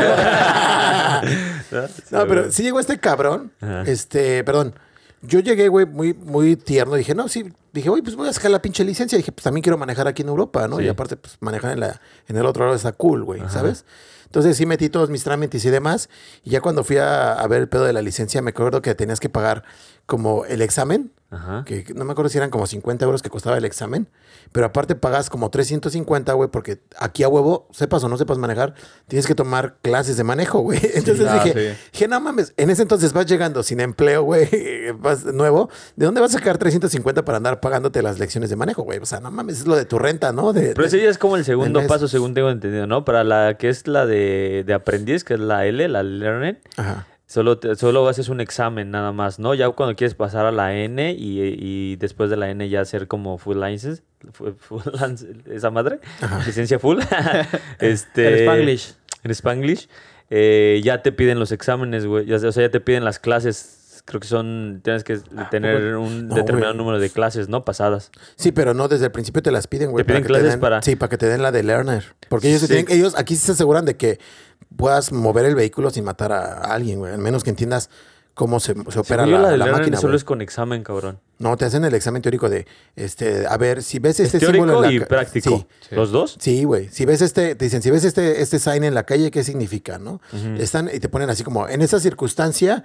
No, pero sí llegó este cabrón. Ajá. Este, perdón. Yo llegué, güey, muy, muy tierno. Dije, no, sí. Dije, güey, pues voy a sacar la pinche licencia. Dije, pues también quiero manejar aquí en Europa, ¿no? Sí. Y aparte, pues manejar en, la, en el otro lado está cool, güey, ¿sabes? Entonces sí metí todos mis trámites y demás. Y ya cuando fui a, a ver el pedo de la licencia, me acuerdo que tenías que pagar como el examen. Ajá. Que no me acuerdo si eran como cincuenta euros que costaba el examen. Pero aparte pagas como trescientos cincuenta, güey, porque aquí a huevo, sepas o no sepas manejar, tienes que tomar clases de manejo, güey. Entonces sí, dije, ah, sí. dije, no mames, en ese entonces vas llegando sin empleo, güey, vas nuevo. ¿De dónde vas a sacar trescientos cincuenta para andar pagándote las lecciones de manejo, güey? O sea, no mames, es lo de tu renta, ¿no? De, Pero de, ese ya es como el segundo paso, según tengo entendido, ¿no? Para la que es la de... De, de aprendiz, que es la L, la Learning, ajá. Solo, te, solo haces un examen nada más, ¿no? Ya cuando quieres pasar a la N y, y después de la N ya hacer como full license, full, full esa madre, ajá, licencia full. este, en Spanglish. En Spanglish. Eh, ya te piden los exámenes, güey. O sea, ya te piden las clases. Creo que son... Tienes que ah, tener un no, determinado wey. número de clases, ¿no? Pasadas. Sí, pero no desde el principio te las piden, güey. Te piden para clases den, para... Sí, para que te den la de learner. Porque ellos, sí. se tienen, ellos aquí se aseguran de que puedas mover el vehículo sin matar a alguien, güey. Al menos que entiendas cómo se, se opera la, la, la máquina, solo wey. Es con examen, cabrón. No, te hacen el examen teórico de... este A ver, si ves este teórico símbolo... Teórico y la... práctico. Sí. Sí. ¿Los dos? Sí, güey. Si ves este... Te dicen, si ves este, este sign en la calle, ¿qué significa, no? Uh-huh. Están y te ponen así como... En esa circunstancia...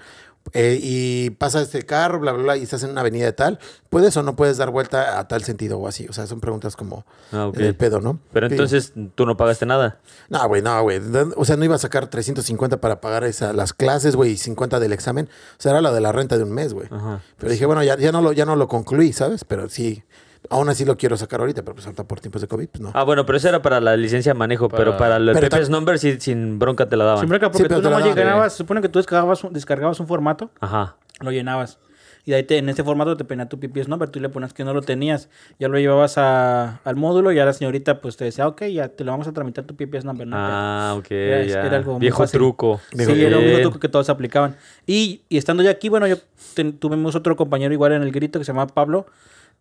Eh, y pasa este carro, bla, bla, bla, y estás en una avenida de tal, ¿puedes o no puedes dar vuelta a tal sentido o así? O sea, son preguntas como ah, okay. del pedo, ¿no? Pero sí. Entonces, ¿tú no pagaste nada? No, güey, no, güey. O sea, no iba a sacar trescientos cincuenta para pagar esa, las clases, güey, y cincuenta del examen. O sea, era la de la renta de un mes, güey. Pero pues dije, bueno, ya, ya, no lo, ya no lo concluí, ¿sabes? Pero sí... Aún así lo quiero sacar ahorita, pero pues ahorita por tiempos de COVID, pues no. Ah, bueno, pero eso era para la licencia de manejo, para... pero para el P P S number sí, sin bronca te la daban. Sin bronca, porque sí, tú nomás llenabas, se supone que tú descargabas un, descargabas un formato, ajá, lo llenabas. Y de ahí te, en ese formato te ponía tu P P S number, tú le ponías que no lo tenías. Ya lo llevabas a, al módulo y a la señorita pues te decía, ok, ya te lo vamos a tramitar tu P P S number. No, ah, ok, era, ya. Era algo viejo truco. Sí, bien. Era un viejo truco que todos aplicaban. Y, y estando ya aquí, bueno, yo ten, tuvimos otro compañero igual en el grito que se llamaba Pablo.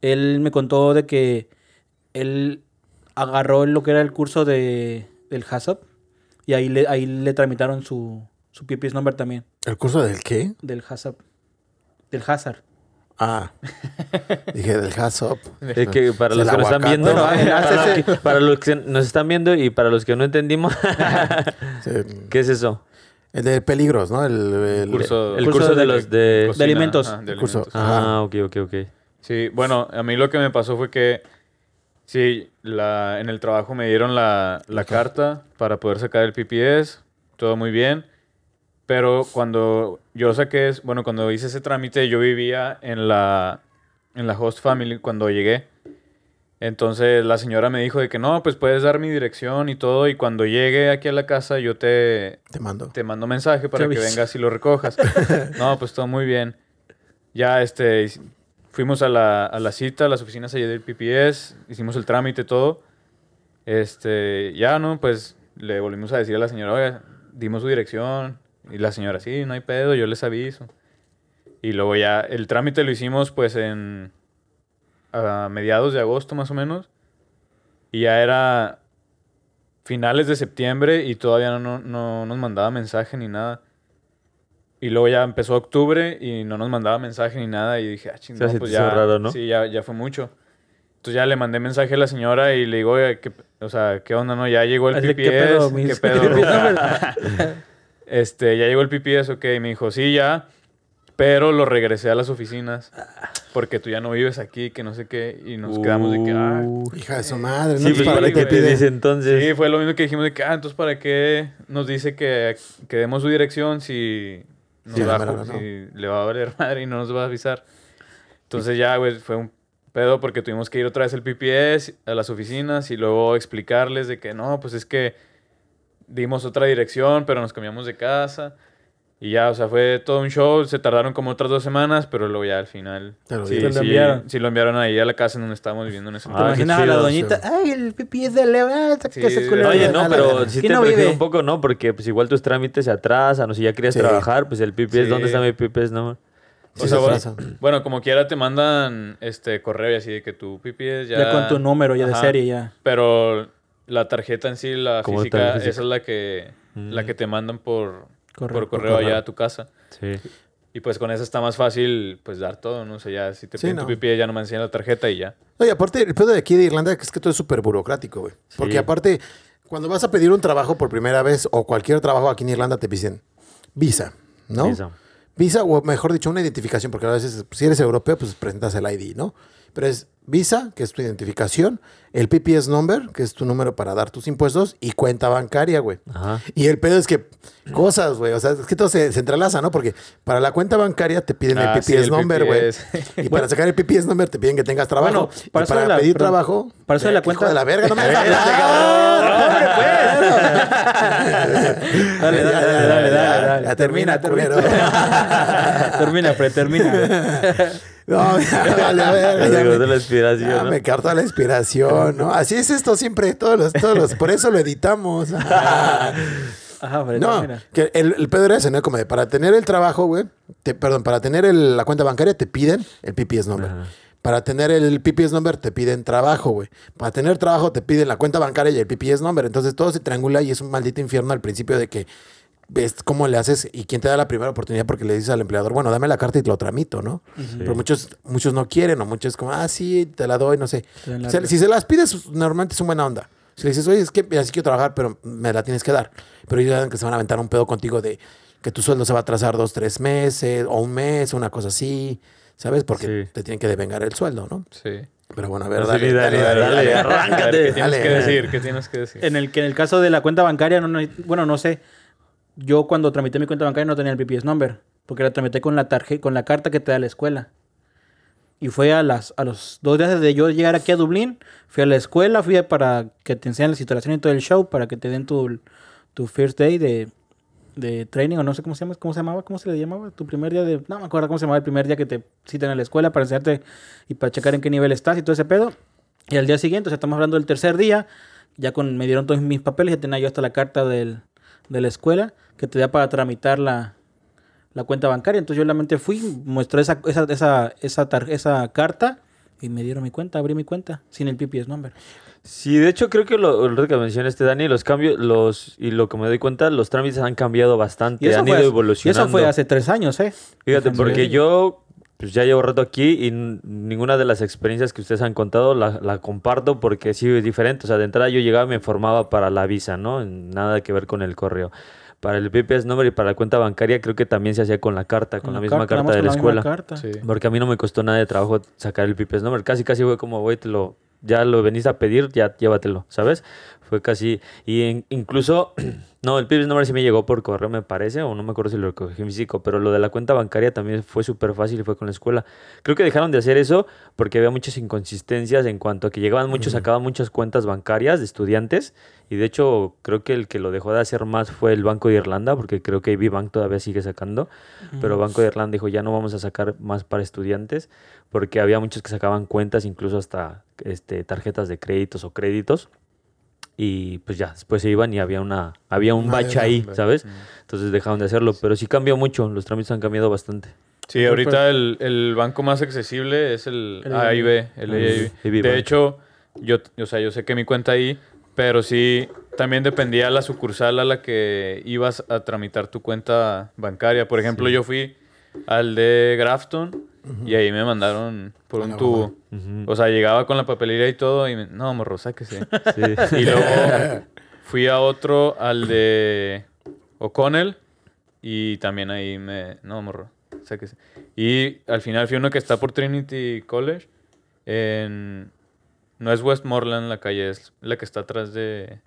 Él me contó de que él agarró lo que era el curso de, del H A C C P y ahí le, ahí le tramitaron su, su P P S number también. ¿El curso del qué? Del H A C C P. Del Hazard. Ah. Dije del H A C C P. Es que para los que nos están viendo... Bueno, para, los que, para los que nos están viendo y para los que no entendimos... Sí. ¿Qué es eso? El de peligros, ¿no? El, el, curso, el, el curso de, de los... De, de, de alimentos. Ah, de alimentos. Curso. Ah, ok, ok, ok. Sí, bueno, a mí lo que me pasó fue que sí, la, en el trabajo me dieron la, la carta para poder sacar el P P S, todo muy bien, pero cuando yo saqué, bueno, cuando hice ese trámite yo vivía en la, en la host family cuando llegué, entonces la señora me dijo de que no, pues puedes dar mi dirección y todo y cuando llegue aquí a la casa yo te, te mando te mando mensaje para que vengas y lo recojas. No, pues todo muy bien. Ya este... Fuimos a la, a la cita, a las oficinas allá del P P S, hicimos el trámite, todo. Este, ya, ¿no? Pues le volvimos a decir a la señora, oiga, dimos su dirección. Y la señora, sí, no hay pedo, yo les aviso. Y luego ya el trámite lo hicimos pues en a mediados de agosto más o menos. Y ya era finales de septiembre y todavía no, no nos mandaba mensaje ni nada. Y luego ya empezó octubre y no nos mandaba mensaje ni nada. Y dije, ah, chingada, o sea, pues ya, raro, ¿no? Sí, ya, ya fue mucho. Entonces ya le mandé mensaje a la señora y le digo, oiga, ¿qué, o sea, ¿qué onda? No, ya llegó el P P S. ¿Qué pedo? ¿Qué pedo? Este, ya llegó el P P S, ok. Y me dijo, sí, ya, pero lo regresé a las oficinas porque tú ya no vives aquí, que no sé qué. Y nos uh, quedamos de que, ah... Hija de su madre, ¿no? Sí, pues, ¿para qué te dice entonces? Sí, fue lo mismo que dijimos de que, ah, entonces, ¿para qué nos dice que, que demos su dirección si, nos sí, va, no, no, no. si le va a valer madre y no nos va a avisar? Entonces ya, güey, pues, fue un pedo porque tuvimos que ir otra vez al P P S, a las oficinas y luego explicarles de que, no, pues es que dimos otra dirección, pero nos cambiamos de casa. Y ya, o sea, fue todo un show. Se tardaron como otras dos semanas, pero luego ya al final... Claro, sí, sí, lo enviaron. Sí, lo enviaron ahí a la casa en donde estábamos viviendo en ese momento. Ah, ¿te imaginabas la doñita? Sí. Ay, el pipí es de Leo. Sí. Oye, no, pero sí te prefiero un poco, ¿no? Porque pues igual tus trámites se atrasan. O si ya querías sí. trabajar, pues el pipí es... Sí. ¿Dónde está mi pipí es? No, o sí, sea, bueno, bueno, como quiera te mandan este correo y así de que tu pipí es ya... Ya con tu número, ya. Ajá. De serie, ya. Pero la tarjeta en sí, la física, esa es la que, mm. la que te mandan por... Correo, por correo allá a tu casa. Sí. Y pues con eso está más fácil pues dar todo, ¿no? O sea, ya si te piden sí, no. tu pipí, ya no me enseñan la tarjeta y ya. Oye, aparte, el pedo de aquí de Irlanda es que todo es súper burocrático, güey. Sí. Porque aparte, cuando vas a pedir un trabajo por primera vez o cualquier trabajo aquí en Irlanda, te piden visa, ¿no? Visa. Visa, o mejor dicho, una identificación, porque a veces si eres europeo, pues presentas el I D, ¿no? Pero es visa, que es tu identificación, el P P S number, que es tu número para dar tus impuestos, y cuenta bancaria, güey. Ajá. Y el pedo es que cosas, güey. O sea, es que todo se, se entrelaza, ¿no? Porque para la cuenta bancaria te piden ah, el P P S sí, el number, güey. Y bueno, para sacar el P P S number te piden que tengas trabajo. Bueno, para y para la, pedir pero, trabajo... Para eso de la cuenta... de la verga, no me... Dale, dale, dale, dale. Ya termina, culero. Termina, pretermina. No, ya, vale, a ver, ya me, la inspiración, ya ¿no? me carta la inspiración, ¿no? Así es esto siempre, todos los, todos los, por eso lo editamos. Ajá, pero no, mira. Que el, el pedo era ese, ¿no? Como de, para tener el trabajo, güey, te, perdón, para tener el, la cuenta bancaria te piden el P P S number. Ajá. Para tener el P P S number te piden trabajo, güey. Para tener trabajo te piden la cuenta bancaria y el P P S number. Entonces todo se triangula y es un maldito infierno al principio de que ves cómo le haces y quién te da la primera oportunidad porque le dices al empleador, bueno, dame la carta y te lo tramito, ¿no? Sí. Pero muchos muchos no quieren o muchos como, ah, sí, te la doy, no sé. Se, si se las pides, normalmente es una buena onda. Si le dices, oye, es que así quiero trabajar, pero me la tienes que dar. Pero ellos saben que se van a aventar un pedo contigo de que tu sueldo se va a atrasar dos, tres meses o un mes, una cosa así, ¿sabes? Porque sí. te tienen que devengar el sueldo, ¿no? Sí. Pero bueno, a ver, dale, sí, dale, dale, dale, dale, dale, arráncate. A ver, ¿qué tienes dale, que decir? ¿Qué tienes que decir? En el, que en el caso de la cuenta bancaria, no, no hay, bueno, no sé. Yo cuando tramité mi cuenta bancaria no tenía el P P S number, porque la tramité con la tarjeta, con la carta que te da la escuela. Y fue a las a los dos días de yo llegar aquí a Dublín, fui a la escuela, fui a para que te enseñen la situación y todo el show, para que te den tu, tu first day de, de training, o no sé cómo se llama, cómo se llamaba, cómo se le llamaba, tu primer día de, no me acuerdo cómo se llamaba el primer día que te citan a la escuela para enseñarte y para checar en qué nivel estás y todo ese pedo. Y al día siguiente, o sea, estamos hablando del tercer día, ya con me dieron todos mis papeles, ya tenía yo hasta la carta del de la escuela que te da para tramitar la, la cuenta bancaria. Entonces yo realmente fui, mostré esa esa esa esa, tar, esa carta y me dieron mi cuenta, abrí mi cuenta sin el P P S number. Sí, de hecho creo que lo, lo que mencionaste, Dani, los cambios, los y lo que me doy cuenta, los trámites han cambiado bastante, y han ido hace, evolucionando. Y eso fue hace tres años, ¿eh? Fíjate, porque yo pues ya llevo rato aquí y ninguna de las experiencias que ustedes han contado la, la comparto porque sí es diferente. O sea, de entrada yo llegaba y me formaba para la visa, ¿no? Nada que ver con el correo. Para el P P S number y para la cuenta bancaria creo que también se hacía con la carta, con, con la, la misma carta, carta de la, la escuela. Carta. Sí. Porque a mí no me costó nada de trabajo sacar el P P S number. Casi, casi fue como, güey, te lo, ya lo venís a pedir, ya llévatelo, ¿sabes? Fue casi... Y en, incluso... No, el P P S number sí me llegó por correo, me parece, o no me acuerdo si lo recogí en físico, pero lo de la cuenta bancaria también fue súper fácil y fue con la escuela. Creo que dejaron de hacer eso porque había muchas inconsistencias en cuanto a que llegaban muchos, sacaban muchas cuentas bancarias de estudiantes, y de hecho creo que el que lo dejó de hacer más fue el Banco de Irlanda, porque creo que I B Bank todavía sigue sacando, uh-huh. pero Banco de Irlanda dijo, ya no vamos a sacar más para estudiantes, porque había muchos que sacaban cuentas, incluso hasta este, tarjetas de créditos o créditos. y pues ya, después se iban y había una había un bache ahí, ¿sabes? Entonces dejaron de hacerlo, pero sí cambió mucho, los trámites han cambiado bastante. Sí, ahorita el, el banco más accesible es el A I B, el A I B. De hecho, yo, o sea, yo sé que mi cuenta ahí, pero sí también dependía la sucursal a la que ibas a tramitar tu cuenta bancaria. Por ejemplo, sí. yo fui al de Grafton uh-huh. y ahí me mandaron por un tubo. Uh-huh. O sea, llegaba con la papelería y todo y me, no, morro, sáquese. Sí. Y luego fui a otro, al de O'Connell y también ahí me, no, morro, sáquese. Y al final fui uno que está por Trinity College en... No es Westmoreland la calle, es la que está atrás de...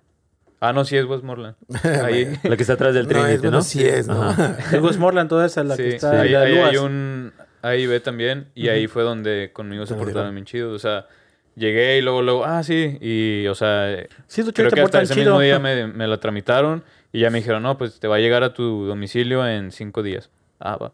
Ah, no, sí es Westmoreland. Ahí. La que está atrás del Trinity, ¿no? Es, bueno, ¿no? Sí es, ¿no? Es Westmoreland toda esa, la sí, que está... Sí, ahí, la ahí hay un A I B también y uh-huh. ahí fue donde conmigo se portaron bien chido. O sea, llegué y luego, luego, ah, sí. Y, o sea, sí, creo que, que hasta ese chido. mismo día me, me la tramitaron y ya me dijeron, no, pues te va a llegar a tu domicilio en cinco días. Ah, va.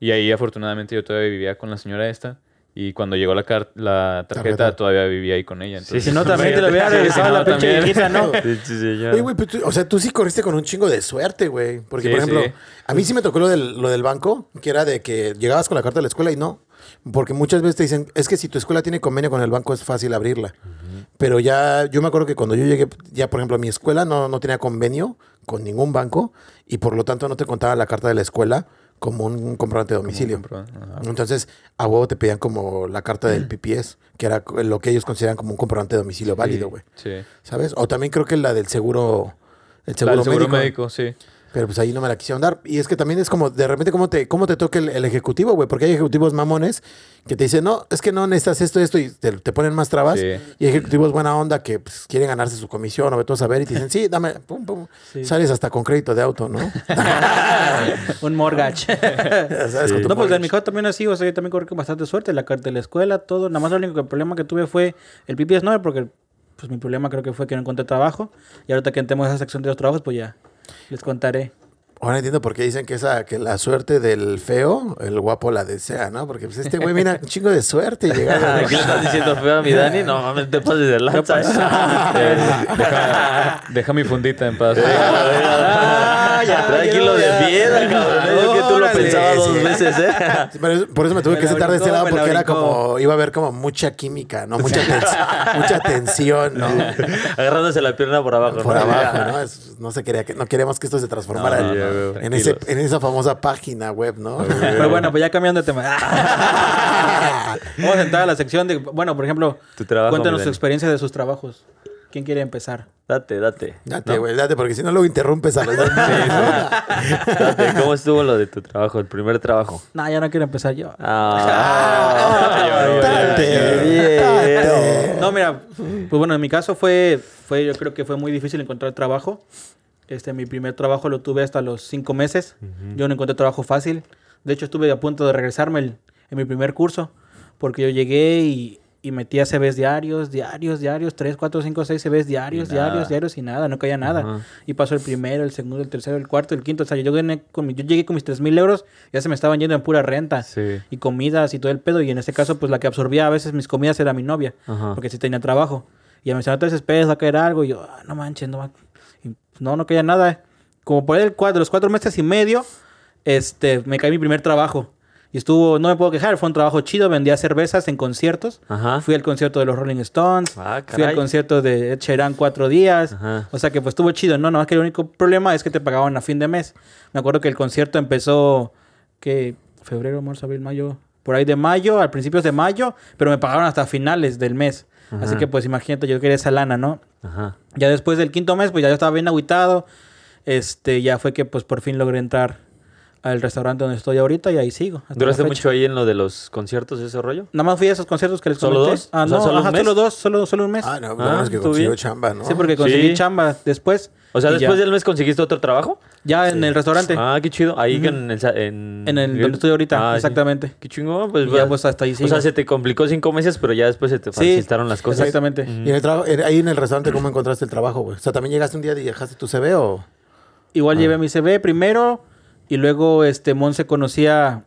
Y ahí afortunadamente yo todavía vivía con la señora esta. Y cuando llegó la, car- la tarjeta, ¿Tarjeta? todavía vivía ahí con ella. Entonces, sí, si no, también te lo hubiera regresado sí, si no, la pinche viejita, ¿no? Sí, sí, señor. Oye, güey, pero tú, o sea, tú sí corriste con un chingo de suerte, güey. Porque, sí, por ejemplo, sí. a mí sí me tocó lo del, lo del banco, que era de que llegabas con la carta de la escuela y no. Porque muchas veces te dicen, es que si tu escuela tiene convenio con el banco es fácil abrirla. Uh-huh. Pero ya, yo me acuerdo que cuando yo llegué, ya por ejemplo, a mi escuela no, no tenía convenio con ningún banco. Y por lo tanto no te contaba la carta de la escuela como un comprobante de domicilio. Entonces, a huevo te pedían como la carta del P P S, que era lo que ellos consideran como un comprobante de domicilio sí, válido, güey. Sí. ¿Sabes? O también creo que la del seguro, el seguro, la del seguro médico. médico, sí. Pero pues ahí no me la quisieron dar. Y es que también es como, de repente, ¿cómo te, cómo te toca el, el ejecutivo, güey? Porque hay ejecutivos mamones que te dicen, no, es que no necesitas esto, esto, y te, te ponen más trabas. Sí. Y ejecutivos buena onda que pues, quieren ganarse su comisión, o ve todo a ver, y te dicen, sí, dame, pum, pum. Sí. Sales hasta con crédito de auto, ¿no? Un mortgage. ¿Sabes? Sí. No, pues mortgage. En mi caso también así, o sea, yo también corrí con bastante suerte. La carta de la escuela, todo. Nada más lo único que el problema que tuve fue el P P S nueve, porque pues mi problema creo que fue que no encontré trabajo. Y ahorita que entremos a esa sección de los trabajos, pues ya... les contaré. Ahora entiendo por qué dicen que esa que la suerte del feo, el guapo la desea, ¿no? Porque pues, este güey, mira, un chingo de suerte. ¿Qué le estás diciendo feo a mi Dani? No, mames, te pases de lanza. Deja, deja mi fundita en paz. Ah, ya, tranquilo de piedra, cabrón. Es que tú lo pensabas sí, dos sí. veces, ¿eh? Sí, pero por eso me tuve me que sentar brincó, de este lado porque era como... Iba a haber como mucha química, ¿no? Mucha, tens- mucha tensión, ¿no? Agarrándose la pierna por abajo. Por ¿no? abajo, ¿no? Es, no se quería que, no queríamos que esto se transformara no, en... No. En, ese, en esa famosa página web, ¿no? Pero bueno, pues ya cambiando de tema. Vamos a entrar a la sección de... Bueno, por ejemplo, trabajo, cuéntanos tu experiencia de sus trabajos. ¿Quién quiere empezar? Date, date. Date, güey, ¿no? date, porque si no, luego interrumpes a los dos. Date, ¿cómo estuvo lo de tu trabajo, el primer trabajo? No, nah, ya no quiero empezar yo. Ah, ah, date, date. No, mira, pues bueno, en mi caso fue, fue... Yo creo que fue muy difícil encontrar trabajo. Este, mi primer trabajo lo tuve hasta los cinco meses. Uh-huh. Yo no encontré trabajo fácil. De hecho, estuve a punto de regresarme el, en mi primer curso. Porque yo llegué y, y metía C Vs diarios, diarios, diarios. Tres, cuatro, cinco, seis C Vs diarios, diarios, diarios. Y nada, no caía nada. Uh-huh. Y pasó el primero, el segundo, el tercero, el cuarto, el quinto. O sea, yo llegué con, mi, yo llegué con mis tres mil euros. Ya se me estaban yendo en pura renta. Sí. Y comidas y todo el pedo. Y en ese caso, pues la que absorbía a veces mis comidas era mi novia. Uh-huh. Porque sí tenía trabajo. Y a mí me decía, no te desesperes, va a caer algo. Y yo, ah, no manches, no va No, no caía nada. Como por el cuatro, los cuatro meses y medio, este, me caí mi primer trabajo. Y estuvo, no me puedo quejar, fue un trabajo chido. Vendía cervezas en conciertos. Ajá. Fui al concierto de los Rolling Stones. Ah, fui al concierto de Ed Sheeran cuatro días. Ajá. O sea que pues estuvo chido. No, no, es que el único problema es que te pagaban a fin de mes. Me acuerdo que el concierto empezó, que febrero, marzo, abril, mayo, por ahí de mayo, al principios de mayo, pero me pagaron hasta finales del mes. Ajá. Así que pues imagínate, yo quería esa lana, ¿no? Ajá. Ya después del quinto mes, pues ya yo estaba bien agüitado. Este, ya fue que pues por fin logré entrar al restaurante donde estoy ahorita y ahí sigo. ¿Duraste mucho ahí en lo de los conciertos, ese rollo? Nada más fui a esos conciertos que les comenté. ¿Solo dos? Ah, no, solo, ajá, solo dos, solo, solo un mes. Ah, no, pero ah, es que consiguió chamba, ¿no? Sí, porque conseguí sí. chamba después. O sea, después ya. del mes conseguiste otro trabajo. Ya en sí. el restaurante. Ah, qué chido. Ahí uh-huh. en el... En, en el donde estoy ahorita, ah, exactamente. Sí. Qué chingón. Pues, ya pues hasta ahí sigo. O sea, se te complicó cinco meses, pero ya después se te facilitaron sí, las cosas. Exactamente. Mm. ¿Y en el tra- ahí en el restaurante cómo encontraste el trabajo, güey? O sea, ¿también llegaste un día y dejaste tu C V o...? Igual ah. llevé mi C V primero y luego este Monse conocía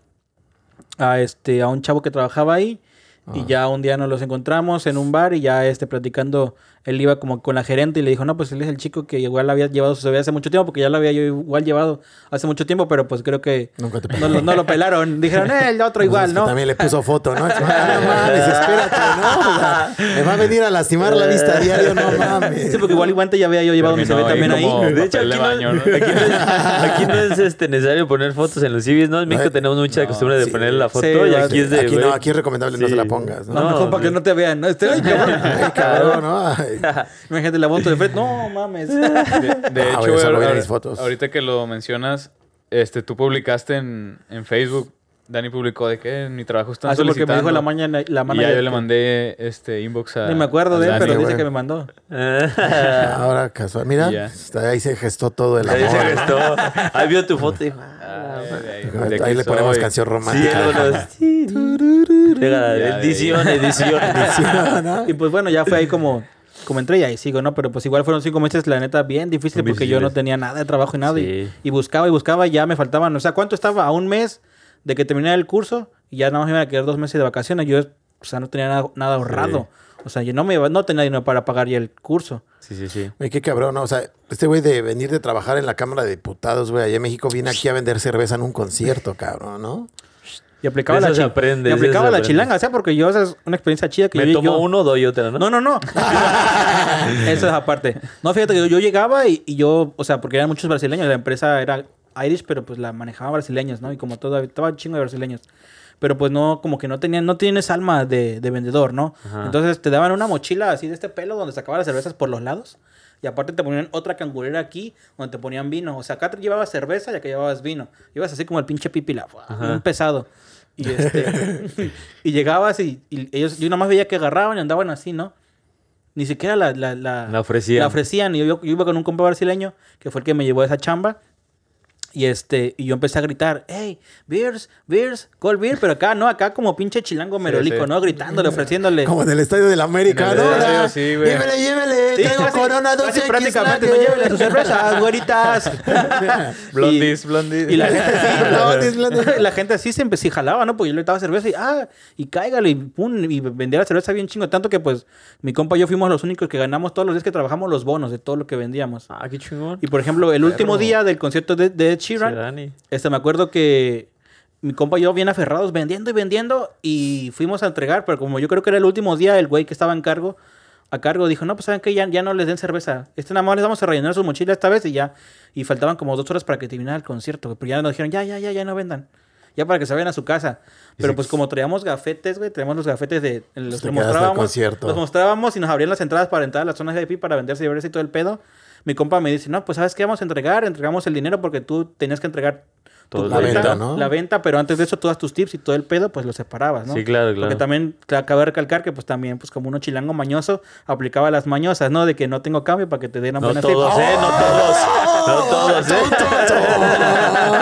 a, este, a un chavo que trabajaba ahí. Y ya un día nos los encontramos en un bar y ya este, platicando él iba como con la gerente y le dijo, no, pues él es el chico que igual había llevado su bebé hace mucho tiempo, porque ya lo había yo igual llevado hace mucho tiempo, pero pues creo que Nunca te no, lo, no lo pelaron. Dijeron, eh, el otro igual, ¿no? También le puso foto, ¿no? No mames, espérate, ¿no? O sea, me va a venir a lastimar la vista diario, no mames. Sí, porque igual igual ya había yo llevado mi bebé no, también ahí. De hecho, aquí, de baño, no, ¿no? aquí, no es, aquí no es este, necesario poner fotos en los C Vs, ¿no? En México no, tenemos mucha no, costumbre de sí, poner la foto sí, y aquí es de... Aquí no, aquí es recomendable sí. no se la pongas, ¿no? No, mejor para que no te vean, ¿no? Este, ay, cabrón, ay, cabrón, ¿no? Imagínate la foto de Fred. No mames. De, de ah, hecho, ahora, ahora, fotos. ahorita que lo mencionas, este, tú publicaste en, en Facebook. Dani publicó de que mi trabajo está ah, solicitando. Ah, porque me dijo la mañana la mañana. Ya yo le mandé este inbox a. Ni me acuerdo de él, Dani, pero dice bueno. que me mandó. Ahora casual. Mira, yeah. ahí se gestó todo el amor. Ahí se gestó. Ahí vio tu foto y dijo. Ah, ahí, ahí, ahí, ahí le ponemos soy. canción romántica. Sí, edición, edición, edición. ¿No? Y pues bueno, ya fue ahí como. Como entré y ahí sigo, ¿no? Pero pues igual fueron cinco meses, la neta, bien difícil porque yo no tenía nada de trabajo y nada. Sí. Y, y buscaba y buscaba y ya me faltaban... O sea, ¿cuánto estaba? A un mes de que terminara el curso y ya nada más me iban a quedar dos meses de vacaciones. Yo, o sea, no tenía nada, nada ahorrado. Sí. O sea, yo no, me, no tenía dinero para pagar ya el curso. Sí, sí, sí. Oye, qué cabrón, ¿no? O sea, este güey de venir de trabajar en la Cámara de Diputados, güey, allá en México, viene aquí a vender cerveza en un concierto, cabrón, ¿no? Y aplicaba eso la, chi aprende, y aplicaba eso la chilanga, o sea, porque yo, esa es una experiencia chida que me yo... Me tomo yo... uno, doy otra, ¿no? No, no, no. Eso es aparte. No, fíjate que yo, yo llegaba y, y yo, o sea, porque eran muchos brasileños, la empresa era Irish, pero pues la manejaban brasileños, ¿no? Y como todo, estaba chingo de brasileños. Pero pues no, como que no tenían, no tienes alma de, de vendedor, ¿no? Ajá. Entonces te daban una mochila así de este pelo donde sacaban las cervezas por los lados. Y aparte te ponían otra cangurera aquí donde te ponían vino. O sea, acá te llevabas cerveza y acá llevabas vino. Llevas así como el pinche pipila, un pesado. Y, este, y llegabas y, y ellos, yo nomás veía que agarraban y andaban así, ¿no? Ni siquiera la, la, la, la ofrecían. La ofrecían. Y yo, yo iba con un compa brasileño que fue el que me llevó a esa chamba. Y este y yo empecé a gritar, hey, beers, beers, cold beer, pero acá, ¿no? Acá como pinche chilango merolico, sí, sí. ¿no? Gritándole, ofreciéndole. Como del Estadio de la América, ¿no? Estadio, sí, güey. Llévele, llévele, sí, tengo Corona doce equis. Prácticamente, no, llévele sus cervezas, güeritas. Blondies, blondies. Y, y la gente, sí, blondies, blondies. La gente así se empezó y jalaba, ¿no? Pues yo le daba cerveza y, ah, y cáigale, y pum, y vendía la cerveza bien chingo. Tanto que, pues, mi compa y yo fuimos los únicos que ganamos todos los días que trabajamos los bonos de todo lo que vendíamos. Ah, qué chingón. Y, por ejemplo, el último día del concierto de, de Sheeran, sí, este, me acuerdo que mi compa y yo bien aferrados vendiendo y vendiendo y fuimos a entregar, pero como yo creo que era el último día, el güey que estaba en cargo, a cargo dijo, no, pues saben que ya, ya no les den cerveza, este nada más les vamos a rellenar sus mochilas esta vez y ya, y faltaban como dos horas para que terminara el concierto, pero ya nos dijeron, ya, ya, ya, ya no vendan. Ya para que se vayan a su casa. Pero pues como traíamos gafetes, güey, traíamos los gafetes de... Los que mostrábamos, los mostrábamos y nos abrían las entradas para entrar a las zonas V I P para venderse y y todo el pedo. Mi compa me dice, no, pues ¿sabes qué vamos a entregar? Entregamos el dinero porque tú tenías que entregar tu la venta, venta, ¿no? La venta, pero antes de eso todas tus tips y todo el pedo, pues los separabas, ¿no? Sí, claro, claro. Porque también cabe recalcar que pues también, pues como uno chilango mañoso, aplicaba las mañosas, ¿no? De que no tengo cambio para que te den a buena tips. No todos, ¿eh? No todos. No todos, ¿eh?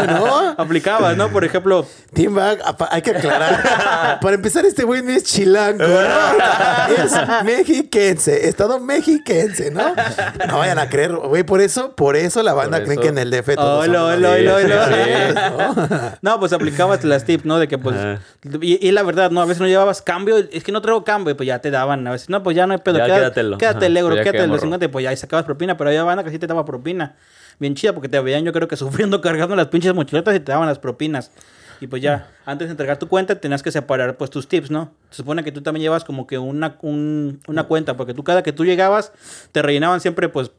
¿No? Aplicabas, ¿no? Por ejemplo... Teambag, hay que aclarar. Para empezar, este güey no es chilango, ¿no? Es mexiquense. Estado mexiquense, ¿no? No vayan a creer, güey. Por eso, por eso la banda cree que en el D F todos lo, lo, lo, lo. ¿No? No, pues aplicabas las tips, ¿no? De que, pues... Ah. Y, y la verdad, ¿no? A veces no llevabas cambio. Es que no traigo cambio. Pues ya te daban. A veces, no, pues ya no hay pedo. Ya, quédate, quédatelo. Quédate, ajá, negro. Quédate el cincuenta. Pues ya sacabas propina. Pero había banda que sí te daba propina. Bien chida, porque te veían, yo creo que sufriendo, cargando las pinches mochiletas y te daban las propinas. Y pues ya, antes de entregar tu cuenta, tenías que separar, pues, tus tips, ¿no? Se supone que tú también llevas como que una, un, una cuenta. Porque tú, cada que tú llegabas, te rellenaban siempre, pues...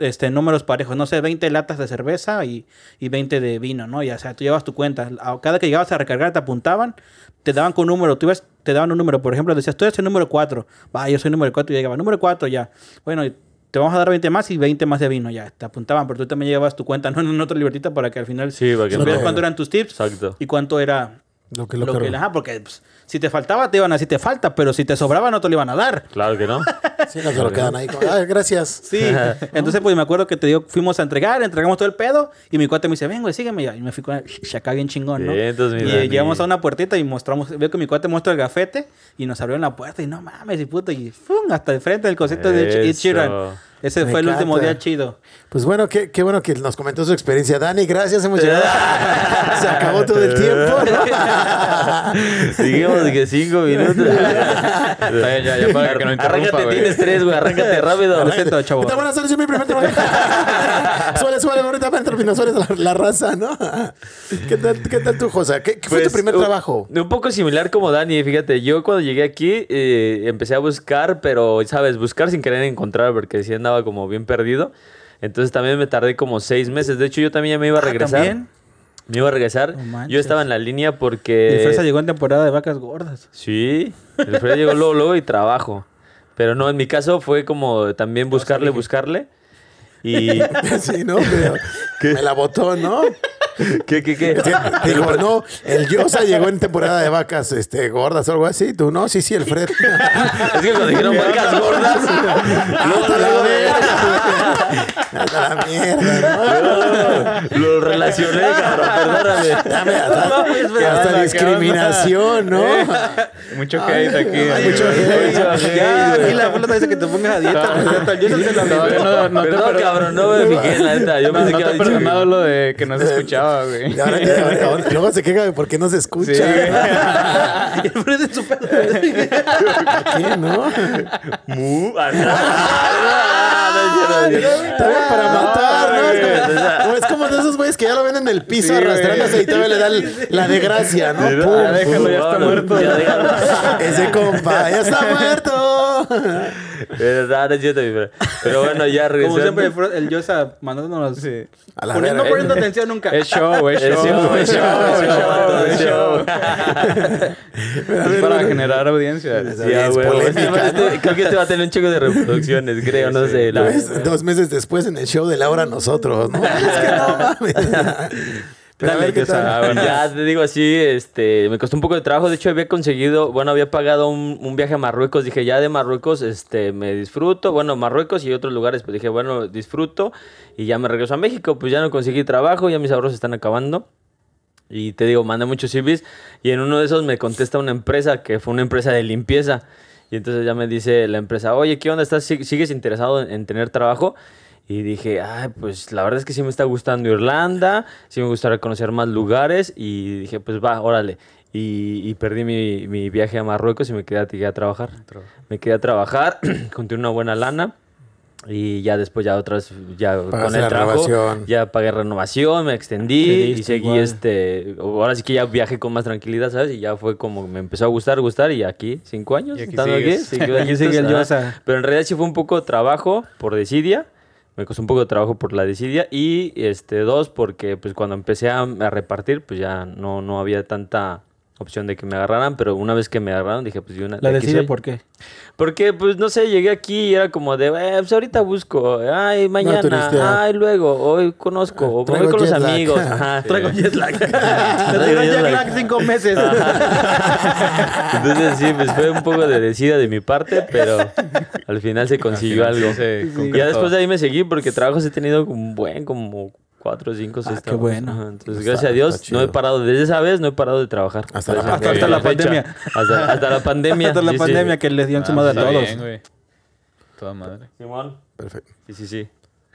Este, números parejos, no sé, veinte latas de cerveza y, y veinte de vino, ¿no? Ya, o sea, tú llevabas tu cuenta. Cada que llegabas a recargar te apuntaban, te daban con un número. Tú ibas, te daban un número. Por ejemplo, decías, tú eres el número cuatro. Va, yo soy el número cuatro. Y llegaba, número cuatro, ya. Bueno, te vamos a dar veinte más y veinte más de vino, ya. Te apuntaban, pero tú también llevabas tu cuenta, ¿no? En otra libretita para que al final sí, supieras no cuánto eran tus tips. Exacto. Y cuánto era... Lo que, lo, lo que, ajá, porque pues, si te faltaba, te iban a decir te falta, pero si te sobraba, no te lo iban a dar. Claro que no. Sí, no se lo quedan ahí. Como, ah, gracias. Sí. Entonces, pues me acuerdo que te digo, fuimos a entregar, entregamos todo el pedo, y mi cuate me dice, ven, güey, sígueme. Y me fui con el chacá bien chingón, ¿no? Sí, entonces, y eh, llegamos a una puertita y mostramos, veo que mi cuate muestra el gafete, y nos abrieron la puerta, y no mames, y puto, y ¡fum! Hasta el frente del concierto de Ed Sheeran. Ese me fue encanta. El último día chido. Pues bueno, qué, qué bueno que nos comentó su experiencia. Dani, gracias, hemos llegado. Se acabó todo el tiempo. Digamos que cinco minutos. ya, ya, ya, para que no interrumpa, arráncate, wey. Tienes tres, güey. Arráncate rápido. Lo siento, chavo. Está buena, sale, yo mi primer tema. Suele, suele, ahorita para terminar, suele la, la raza, ¿no? ¿Qué tal, qué tal tú, José? ¿Qué, qué fue pues, tu primer un, trabajo? Un poco similar como Dani, fíjate. Yo cuando llegué aquí eh, empecé a buscar, pero, ¿sabes? Buscar sin querer encontrar, porque sí andaba como bien perdido. Entonces también me tardé como seis meses. De hecho, yo también ya me iba a regresar. Ah, ¿también? Me iba a regresar. No, yo estaba en la línea porque... El Fresa llegó en temporada de vacas gordas. Sí. El Fresa llegó luego, luego y trabajo. Pero no, en mi caso fue como también buscarle, buscarle. Y... Sí, ¿no? Pero me la botó, ¿no? ¿Qué, qué, qué? Digo, no, el Yosa llegó en temporada de vacas este, gordas o algo así. Tú, no, sí, sí, el Fred. Es que cuando dijeron vacas gordas. ¡Hasta la verga! ¡Hasta la mierda! No, lo relacioné, cabrón, perdóname. Hasta discriminación, ¿no? Mucho hate aquí. Mucho hate. Ya, aquí la abuela te dice que te pongas a dieta. Yo no te lo digo. Perdón, cabrón, no me fijé en la neta. Yo pensé que había dicho lo de que no se escuchaba. Y ahora, y ahora, y ahora, luego se queja de por qué no se escucha. Sí. El Fred es súper... ¿Por qué no? Muy... También para matar, ¿no? Es como, es como de esos güeyes que ya lo ven en el piso, sí, arrastrándose, y todavía le dan la desgracia, ¿no? Pum, ah, déjalo, ya está muerto. Ya, déjalo. Ese compa, ya está muerto. Pero bueno, ya regresando. Como siempre, el Yosa mandándonos... Sí. A la no poniendo atención nunca. Es show, es show. Es show, es show. Es show. Es para generar audiencia. Ya, güey. Creo que este va a tener un chico de reproducciones, creo, no sé. Dos meses después en el show de Laura Nosotros, ¿no? Es que no mames. Pero a ver, ¿qué tal? Ah, bueno, ya te digo así, este, me costó un poco de trabajo. De hecho, había conseguido, bueno, había pagado un, un viaje a Marruecos. Dije, ya de Marruecos, este, me disfruto. Bueno, Marruecos y otros lugares, pues dije, bueno, disfruto. Y ya me regreso a México, pues ya no conseguí trabajo, ya mis ahorros se están acabando. Y te digo, mandé muchos C Vs. Y en uno de esos me contesta una empresa, que fue una empresa de limpieza. Y entonces ya me dice la empresa, oye, ¿qué onda? ¿Estás, sigues interesado en, en tener trabajo? Y dije, ay, pues la verdad es que sí me está gustando Irlanda, sí me gustaría conocer más lugares. Y dije, pues va, órale. Y, y perdí mi, mi viaje a Marruecos y me quedé, quedé a trabajar. Me quedé a trabajar, conté una buena lana. Y ya después ya otras, ya pagas con el trabajo, renovación. Ya pagué renovación, me extendí y seguí igual. este, ahora sí que ya viajé con más tranquilidad, ¿sabes? Y ya fue como, me empezó a gustar, gustar y aquí, cinco años, y aquí sigues. Aquí, cinco años, sigue el Yosa. Pero en realidad sí fue un poco trabajo por desidia, me costó un poco de trabajo por la desidia y este, dos, porque pues cuando empecé a, a repartir, pues ya no, no había tanta... opción de que me agarraran, pero una vez que me agarraron dije, pues yo una... ¿La decide por qué? Porque, pues, no sé, llegué aquí y era como de, eh, pues ahorita busco, ay, mañana, no, ay, luego, hoy conozco, o voy con los lag. amigos. Ajá, sí. Traigo jet lag. Traigo jet lag cinco meses. Entonces, sí, pues fue un poco de decida de mi parte, pero al final se consiguió algo. Sí, sí. Ya después de ahí me seguí porque trabajos he tenido un buen, como... Cuatro, cinco, seis. Ah, qué bueno. Ajá. Entonces, está, gracias a Dios, no he parado. Desde esa vez no he parado de trabajar. Hasta, la, hasta, hasta, hasta la pandemia. Hasta, hasta la pandemia. Hasta la sí, pandemia sí. Que les dio en su madre a todos. Bien, toda madre. Simón. Perfecto. Sí, sí, sí.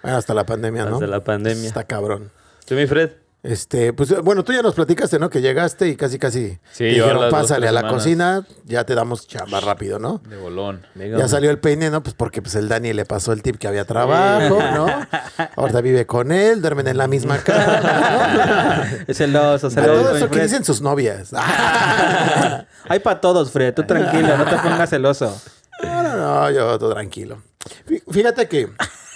Bueno, hasta la pandemia, ¿no? Hasta la pandemia. Está cabrón. ¿Tú, mi Fred? Este, pues bueno, tú ya nos platicaste, ¿no? Que llegaste y casi, casi sí, dijeron, las, pásale las a la semanas. Cocina, ya te damos chamba rápido, ¿no? De bolón. Venga, ya man. Salió el peine, ¿no? Pues porque pues, el Dani le pasó el tip que había trabajo, ¿no? Ahorita vive con él, duermen en la misma casa, ¿no? Es el dos, o sea, todo eso que dicen sus novias. Hay para todos, Fred, tú tranquilo, no te pongas celoso. No, no, no, yo todo tranquilo. Fíjate que...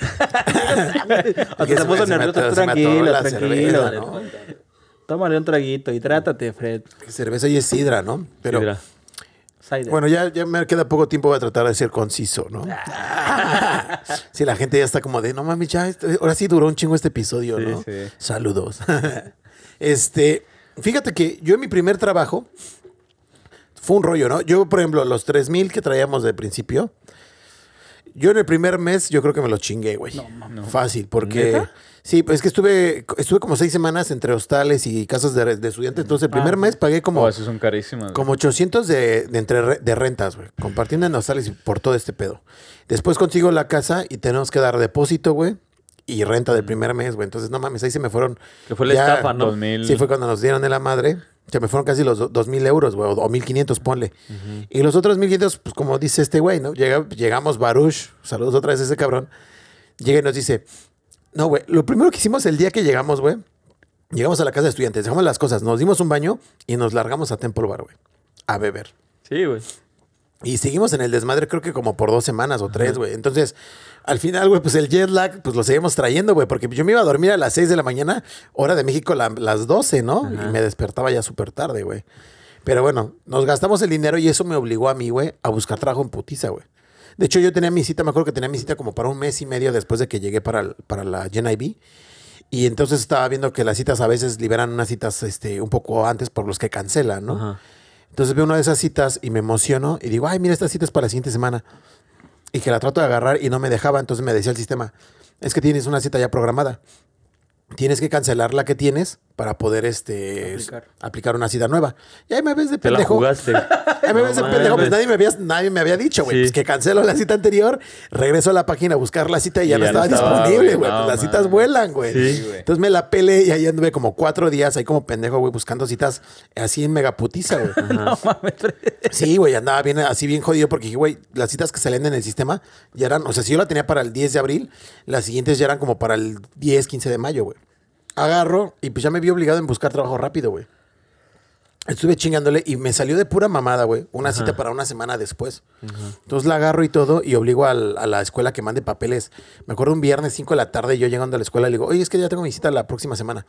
Hasta se puso nervioso. Tranquilo, tranquilo, ¿no? Tómale un traguito y trátate, Fred. Cerveza y es sidra, ¿no? Pero sidra. Bueno, ya, ya me queda poco tiempo. Voy a tratar de ser conciso, ¿no? Si la gente ya está como de no mames, ya ahora sí duró un chingo este episodio, ¿no? Sí, sí. Saludos. Este, fíjate que yo en mi primer trabajo fue un rollo, ¿no? Yo, por ejemplo, los tres mil que traíamos de principio, Yo en el primer mes yo creo que me lo chingué, güey. No, no. Fácil, porque... ¿Neta? Sí, pues es que estuve estuve como seis semanas entre hostales y casas de, de estudiantes. Entonces, el primer ah, mes pagué como... Oh, esos son carísimos. Como ochocientos de, de, entre, de rentas, güey. Compartiendo en hostales por todo este pedo. Después consigo la casa y tenemos que dar depósito, güey. Y renta del primer mes, güey. Entonces, no mames, ahí se me fueron... Que fue la ya, estafa, ¿no? dos mil Sí, fue cuando nos dieron de la madre. Se me fueron casi los dos mil euros, güey. O mil quinientos, ponle. Uh-huh. Y los otros mil quinientos, pues como dice este güey, ¿no? Llega, llegamos, Baruch. Saludos otra vez a ese cabrón. Llega y nos dice... No, güey. Lo primero que hicimos el día que llegamos, güey. Llegamos a la casa de estudiantes. Dejamos las cosas. Nos dimos un baño y nos largamos a Temple Bar, güey. A beber. Sí, güey. Y seguimos en el desmadre, creo que como por dos semanas o tres, güey. Entonces... Al final, güey, pues el jet lag, pues lo seguimos trayendo, güey. Porque yo me iba a dormir a las seis de la mañana, hora de México, la, las doce, ¿no? Ajá. Y me despertaba ya súper tarde, güey. Pero bueno, nos gastamos el dinero y eso me obligó a mí, güey, a buscar trabajo en putiza, güey. De hecho, yo tenía mi cita, me acuerdo que tenía mi cita como para un mes y medio después de que llegué para, para la G N I B. Y entonces estaba viendo que las citas a veces liberan unas citas este, un poco antes por los que cancelan, ¿no? Ajá. Entonces veo una de esas citas y me emociono y digo, ay, mira, esta cita es para la siguiente semana. Y que la trato de agarrar y no me dejaba. Entonces me decía el sistema, es que tienes una cita ya programada. Tienes que cancelar la que tienes para poder este aplicar, aplicar una cita nueva. Y ahí me ves de pendejo. Te la jugaste. Ahí me no ves de pendejo. Pues nadie me había, nadie me había dicho, güey. Sí. Pues que cancelo la cita anterior, regreso a la página a buscar la cita y, y ya, ya no estaba, estaba disponible, güey. No, pues las citas vuelan, güey. Sí, entonces me la pelé y ahí anduve como cuatro días ahí como pendejo, güey, buscando citas así en megaputiza, güey. No mames. Sí, güey, andaba bien así bien jodido porque, güey, las citas que salían en el sistema ya eran... O sea, si yo la tenía para el diez de abril, las siguientes ya eran como para el diez, quince de mayo, güey. Agarro y pues ya me vi obligado en buscar trabajo rápido, güey. Estuve chingándole y me salió de pura mamada, güey. Una Ajá. cita para una semana después. Ajá. Entonces la agarro y todo y obligo al, a la escuela que mande papeles. Me acuerdo un viernes cinco de la tarde yo llegando a la escuela le digo, oye, es que ya tengo mi cita la próxima semana.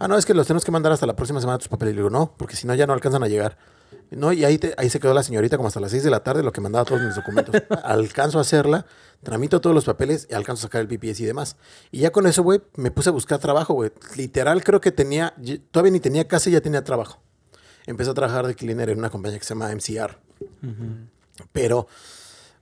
Ah, no, es que los tenemos que mandar hasta la próxima semana tus papeles. Le digo, no, porque si no ya no alcanzan a llegar. No, y ahí, te, ahí se quedó la señorita como hasta las seis de la tarde, lo que mandaba todos mis documentos. Alcanzo a hacerla, tramito todos los papeles y alcanzo a sacar el P P S y demás. Y ya con eso, güey, me puse a buscar trabajo, güey. Literal, creo que tenía, todavía ni tenía casa y ya tenía trabajo. Empecé a trabajar de cleaner en una compañía que se llama M C R. Uh-huh. Pero,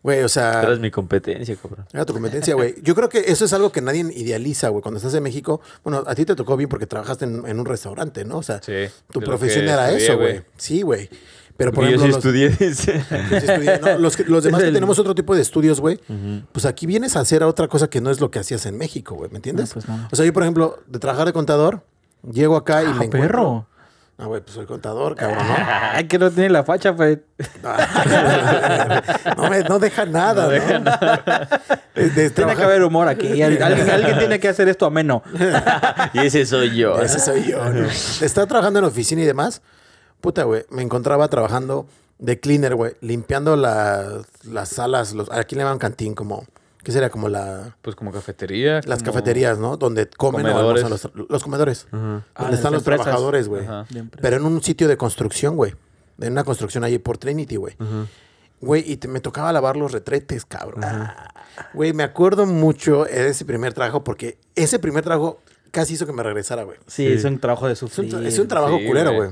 güey, o sea... Era mi competencia, cabrón. Era tu competencia, güey. Yo creo que eso es algo que nadie idealiza, güey. Cuando estás en México... Bueno, a ti te tocó bien porque trabajaste en, en un restaurante, ¿no? O sea, sí, tu profesión era estudié, eso, güey. Sí, güey. Pero por ejemplo, yo sí estudié. Los, yo sí estudié. No, los, los demás que tenemos otro tipo de estudios, güey, uh-huh. pues aquí vienes a hacer otra cosa que no es lo que hacías en México, güey. ¿Me entiendes? No, pues no. O sea, yo, por ejemplo, de trabajar de contador, llego acá ah, y me perro. encuentro... Ah, güey, pues soy contador, cabrón, ¿no? Ay, que no tiene la facha, pues. No, me, no deja nada, ¿no? Deja ¿no? nada. De, de tiene que haber humor aquí. Alguien, alguien tiene que hacer esto ameno. Y ese soy yo. Ese soy yo, ¿no? Estaba trabajando en oficina y demás. Puta, güey, me encontraba trabajando de cleaner, güey. Limpiando la, las salas. Los, aquí le llaman cantín como... ¿Qué sería? Como la... Pues como cafetería. Las como... cafeterías, ¿no? Donde comen comedores. O los, los comedores. Uh-huh. Donde ah, están los empresas. Trabajadores, güey. Pero en un sitio de construcción, güey. En una construcción allí por Trinity, güey. Güey, uh-huh. y te, me tocaba lavar los retretes, cabrón. Güey, uh-huh. me acuerdo mucho de ese primer trabajo porque ese primer trabajo casi hizo que me regresara, güey. Sí, sí, es un trabajo de sufrir. Es un, es un trabajo sí, culero, güey.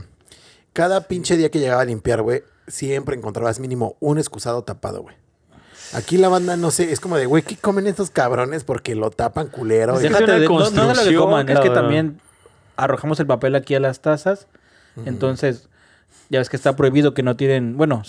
Cada pinche día que llegaba a limpiar, güey, siempre encontrabas mínimo un excusado tapado, güey. Aquí la banda, no sé, es como de, güey, ¿qué comen estos cabrones? Porque lo tapan culero. Pues déjate de, de no, no es lo que coman, es que también arrojamos el papel aquí a las tazas. Uh-huh. Entonces, ya ves que está prohibido que no tiren... Bueno,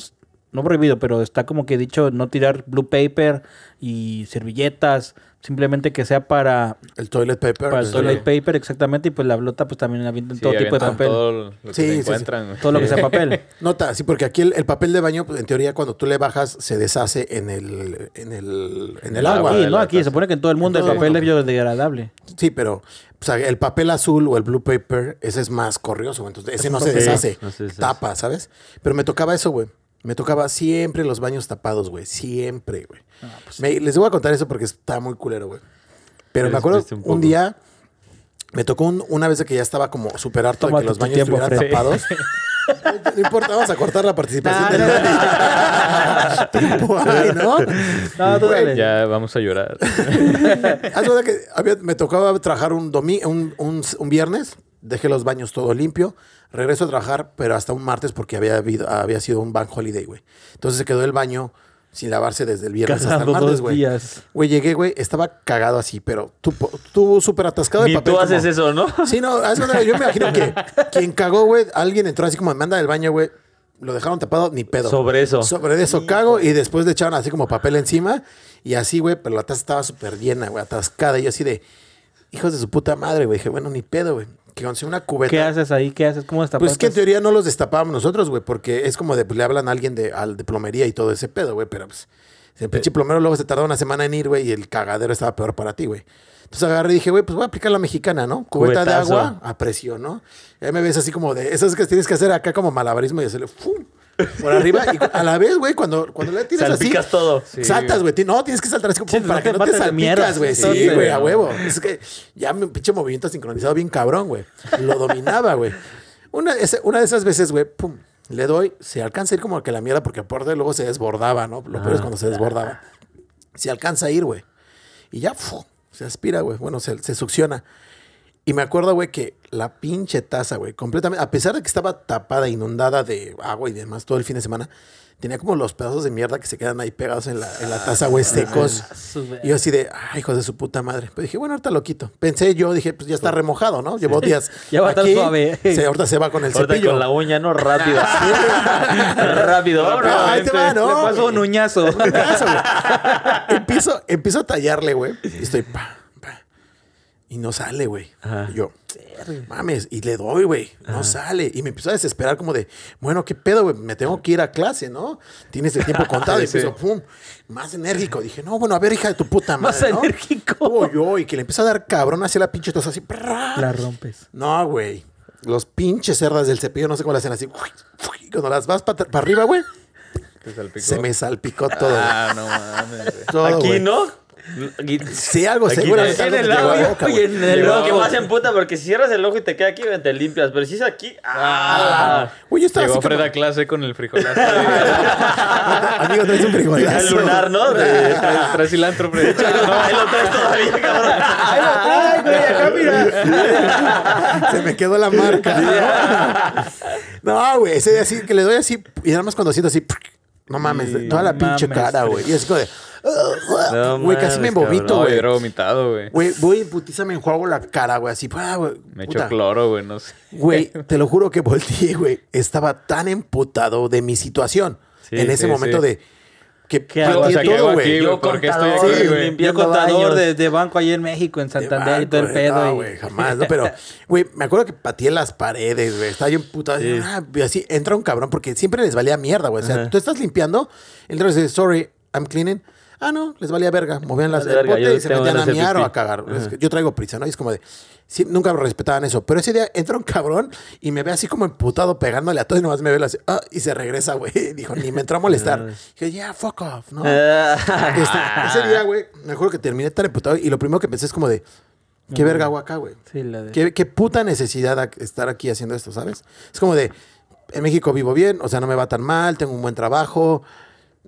no prohibido, pero está como que dicho no tirar blue paper y servilletas. Simplemente que sea para... El toilet paper. Para el sí. toilet paper, exactamente. Y pues la blota pues también avientan sí, todo tipo de papel. Todo lo que sí, sí, encuentran. Sí. Todo lo que sea papel. Nota, sí, porque aquí el, el papel de baño, pues en teoría cuando tú le bajas se deshace en el en el, en el ah, agua. Aquí, ¿no? Aquí se supone que en todo el mundo todo el papel mundo. es biodegradable. Sí, pero o sea, el papel azul o el blue paper, ese es más corrioso. Entonces ese no se, deshace, no se deshace. Tapa, ¿sabes? Pero me tocaba eso, güey. Me tocaba siempre los baños tapados, güey. Siempre, güey. Ah, pues sí. Les voy a contar eso porque está muy culero, güey. Pero, Pero me acuerdo un, un día... Me tocó un, una vez que ya estaba como súper harto Toma de que los baños estuvieran frente. tapados. No, no importa, vamos a cortar la participación del tiempo ahí, ¿no? No, tú dale. Ya vamos a llorar. Haz verdad que había, me tocaba trabajar un, domi- un, un, un viernes. Dejé los baños todo limpio. Regreso a trabajar, pero hasta un martes porque había, habido, había sido un bank holiday, güey. Entonces se quedó el baño sin lavarse desde el viernes hasta el martes, güey. Güey, llegué, güey, estaba cagado así, pero tú, tú súper atascado de papel. Y tú haces como... eso, ¿no? Sí, no, yo me imagino que quien cagó, güey, alguien entró así como, me anda del baño, güey. Lo dejaron tapado, ni pedo. Sobre eso. Sobre eso cago y después le echaron así como papel encima y así, güey, pero la taza estaba súper llena, güey, atascada. Y yo así de, hijos de su puta madre, güey. Dije, bueno, ni pedo, güey. Que conseguí una cubeta. ¿Qué haces ahí? ¿Qué haces? ¿Cómo destapaste? Pues es que en teoría no los destapábamos nosotros, güey, porque es como de, pues, le hablan a alguien de, al, de plomería y todo ese pedo, güey, pero pues el pinche plomero luego se tardó una semana en ir, güey, y el cagadero estaba peor para ti, güey. Entonces agarré y dije, güey, pues voy a aplicar la mexicana, ¿no? Cubeta Cubetazo. De agua a presión, ¿no? Y ahí me ves así como de... Esas que tienes que hacer acá como malabarismo y hacerle... ¡Fum! Por arriba. Y a la vez, güey, cuando, cuando le tiras así... Salpicas todo. Saltas, güey. Sí, no, tienes que saltar así como... Sí, para no que no te salpicas, güey. Sí, güey, a huevo. Es que ya un pinche movimiento sincronizado bien cabrón, güey. Lo dominaba, güey. Una, una de esas veces, güey, pum, le doy... Se alcanza a ir como que la mierda porque aparte luego se desbordaba, ¿no? Lo ah, peor es cuando se desbordaba. Se alcanza a ir, güey. Y ya... Fum, se aspira, güey. Bueno, se, se succiona. Y me acuerdo, güey, que la pinche taza, güey, completamente... A pesar de que estaba tapada, inundada de agua y demás todo el fin de semana, tenía como los pedazos de mierda que se quedan ahí pegados en la, en la taza, güey, secos. Y yo así de, ay, hijos de su puta madre. Pero dije, bueno, ahorita lo quito. Pensé yo, dije, pues ya está remojado, ¿no? Llevó días. Ya va a estar suave. Se, ahorita se va con el ahorita cepillo. Con la uña, no, rápido. Rápido. No, no, ahí te va, ¿no? Le paso un uñazo. Un uñazo, güey. Empiezo, empiezo a tallarle, güey. Y estoy, pa, pa. Y no sale, güey. Yo... mames, y le doy, güey, no sale. Y me empezó a desesperar como de, bueno, qué pedo, güey, me tengo que ir a clase, ¿no? Tienes el tiempo contado. Y empezó, pum, más enérgico. Dije, no, bueno, a ver, hija de tu puta madre, ¿no? Más enérgico. Yo, y que le empezó a dar cabrón hacia la pinche taza así. La rompes. No, güey. Los pinches cerdas del cepillo, no sé cómo las hacen así. Y cuando las vas para pa arriba, güey, se me salpicó todo. Ah, no mames. Todo, aquí, wey. ¿No? Sí, algo seguro. En, en el ojo y en el ojo. Que más en puta, porque si cierras el ojo y te queda aquí, te limpias. Pero si es aquí... ¡Ah! Uy, yo estaba llegó así Fred como... a clase con el frijolazo. Amigo, traes un frijolazo. El lunar, ¿no? Traes cilantro, Fred. Ahí lo traes todavía, cabrón. Ahí lo traes, güey. Acá, mira. Se me quedó la marca. No, güey. Ese día así, que le doy así... Y nada más cuando siento así... No mames, sí, toda la no pinche mames, cara, güey. Y así como de... Güey, uh, uh, no casi me vomito, güey. No, vomitado, güey. Güey, voy y putiza me enjuago la cara, güey. Así, ah, güey. Me echo cloro, güey, no sé. Güey, te lo juro que volteé, güey. Estaba tan emputado de mi situación. Sí, en ese sí, momento sí. de... Que ¿Qué hago? O sea, todo, güey. Yo contador, estoy aquí, sí, yo contador de, de banco ahí en México, en Santander, y todo el pedo. No, güey, y... jamás. No, pero, güey, me acuerdo que pateé las paredes, güey. Estaba yo emputado. Sí. Ah, así entra un cabrón, porque siempre les valía mierda, güey. O sea, uh-huh. tú estás limpiando, entra y dice, sorry, I'm cleaning. Ah, no, les valía verga. Movían las verga, el bote y se metían a miar o a cagar. Uh-huh. Yo traigo prisa, ¿no? Y es como de... Sí, nunca respetaban eso. Pero ese día entra un cabrón y me ve así como emputado pegándole a todo y nomás me ve así. Ah, y se regresa, güey. Dijo, ni me entró a molestar. Dije, yeah, fuck off, ¿no? Este, ese día, güey, me acuerdo que terminé tan emputado y lo primero que pensé es como de... ¿Qué verga hago acá, güey? Sí, la de... ¿Qué, qué puta necesidad de estar aquí haciendo esto, ¿sabes? Es como de... En México vivo bien, o sea, no me va tan mal, tengo un buen trabajo...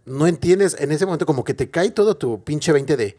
No entiendes, en ese momento como que te cae todo tu pinche veinte de...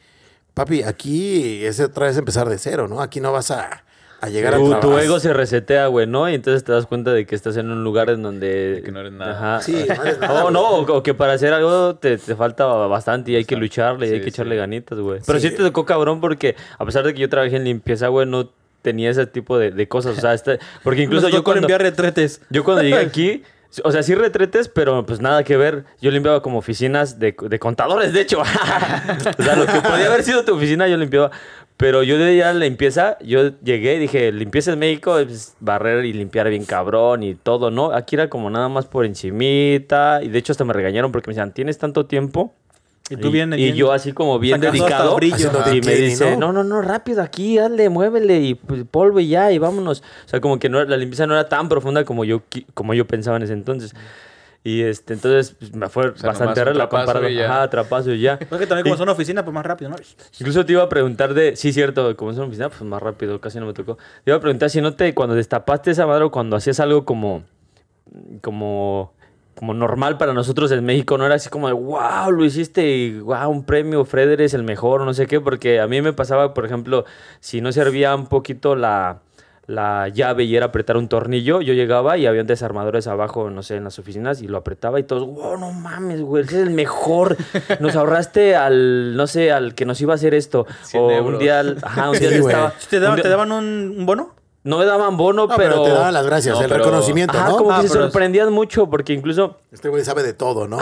Papi, aquí es otra vez empezar de cero, ¿no? Aquí no vas a, a llegar tu, a trabajar. Tu ego se resetea, güey, ¿no? Y entonces te das cuenta de que estás en un lugar en donde... Que no eres nada. Ajá. Sí, no eres nada. Oh, no, o, o que para hacer algo te, te falta bastante y hay o sea, que lucharle sí, y hay que sí. echarle ganitas, güey. Pero sí. sí te tocó cabrón porque a pesar de que yo trabajé en limpieza, güey, no tenía ese tipo de, de cosas. O sea, este, porque incluso yo cuando... enviar retretes. Yo cuando llegué aquí... O sea, sí retretes, pero pues nada que ver. Yo limpiaba como oficinas de, de contadores, de hecho. O sea, lo que podía haber sido tu oficina, yo limpiaba. Pero yo de ya limpieza, yo llegué y dije, limpieza en México es barrer y limpiar bien cabrón y todo, ¿no? Aquí era como nada más por encimita. Y de hecho hasta me regañaron porque me decían, ¿tienes tanto tiempo? Y, tú bien, y, bien, y yo así como bien dedicado. Y me dice, no, no, no, rápido aquí, hazle, muévele y polvo y ya, y vámonos. O sea, como que no, la limpieza no era tan profunda como yo, como yo pensaba en ese entonces. Y este, entonces pues, me fue o sea, bastante raro la comparación. Ajá, trapazo y ya. Porque pues también como y, son oficinas, pues más rápido, ¿no? Incluso te iba a preguntar de... Sí, cierto, como son oficinas, pues más rápido, casi no me tocó. Te iba a preguntar si no te... Cuando destapaste esa madre o cuando hacías algo como... Como... como normal para nosotros en México, no era así como de, wow, lo hiciste y wow, un premio, Fred, eres el mejor, no sé qué, porque a mí me pasaba, por ejemplo, si no servía un poquito la, la llave y era apretar un tornillo, yo llegaba y había desarmadores abajo, no sé, en las oficinas, y lo apretaba y todos, wow, no mames, güey, ese es el mejor. Nos ahorraste al, no sé, al que nos iba a hacer esto. O euros. Un día, ajá, un día sí, estaba... ¿Te daban un, día, ¿te daban un, un bono? No me daban bono, no, pero... pero te daban las gracias, no, el pero... reconocimiento, ajá, ¿no? Como ah, que se sorprendían es... mucho, porque incluso... Este güey sabe de todo, ¿no?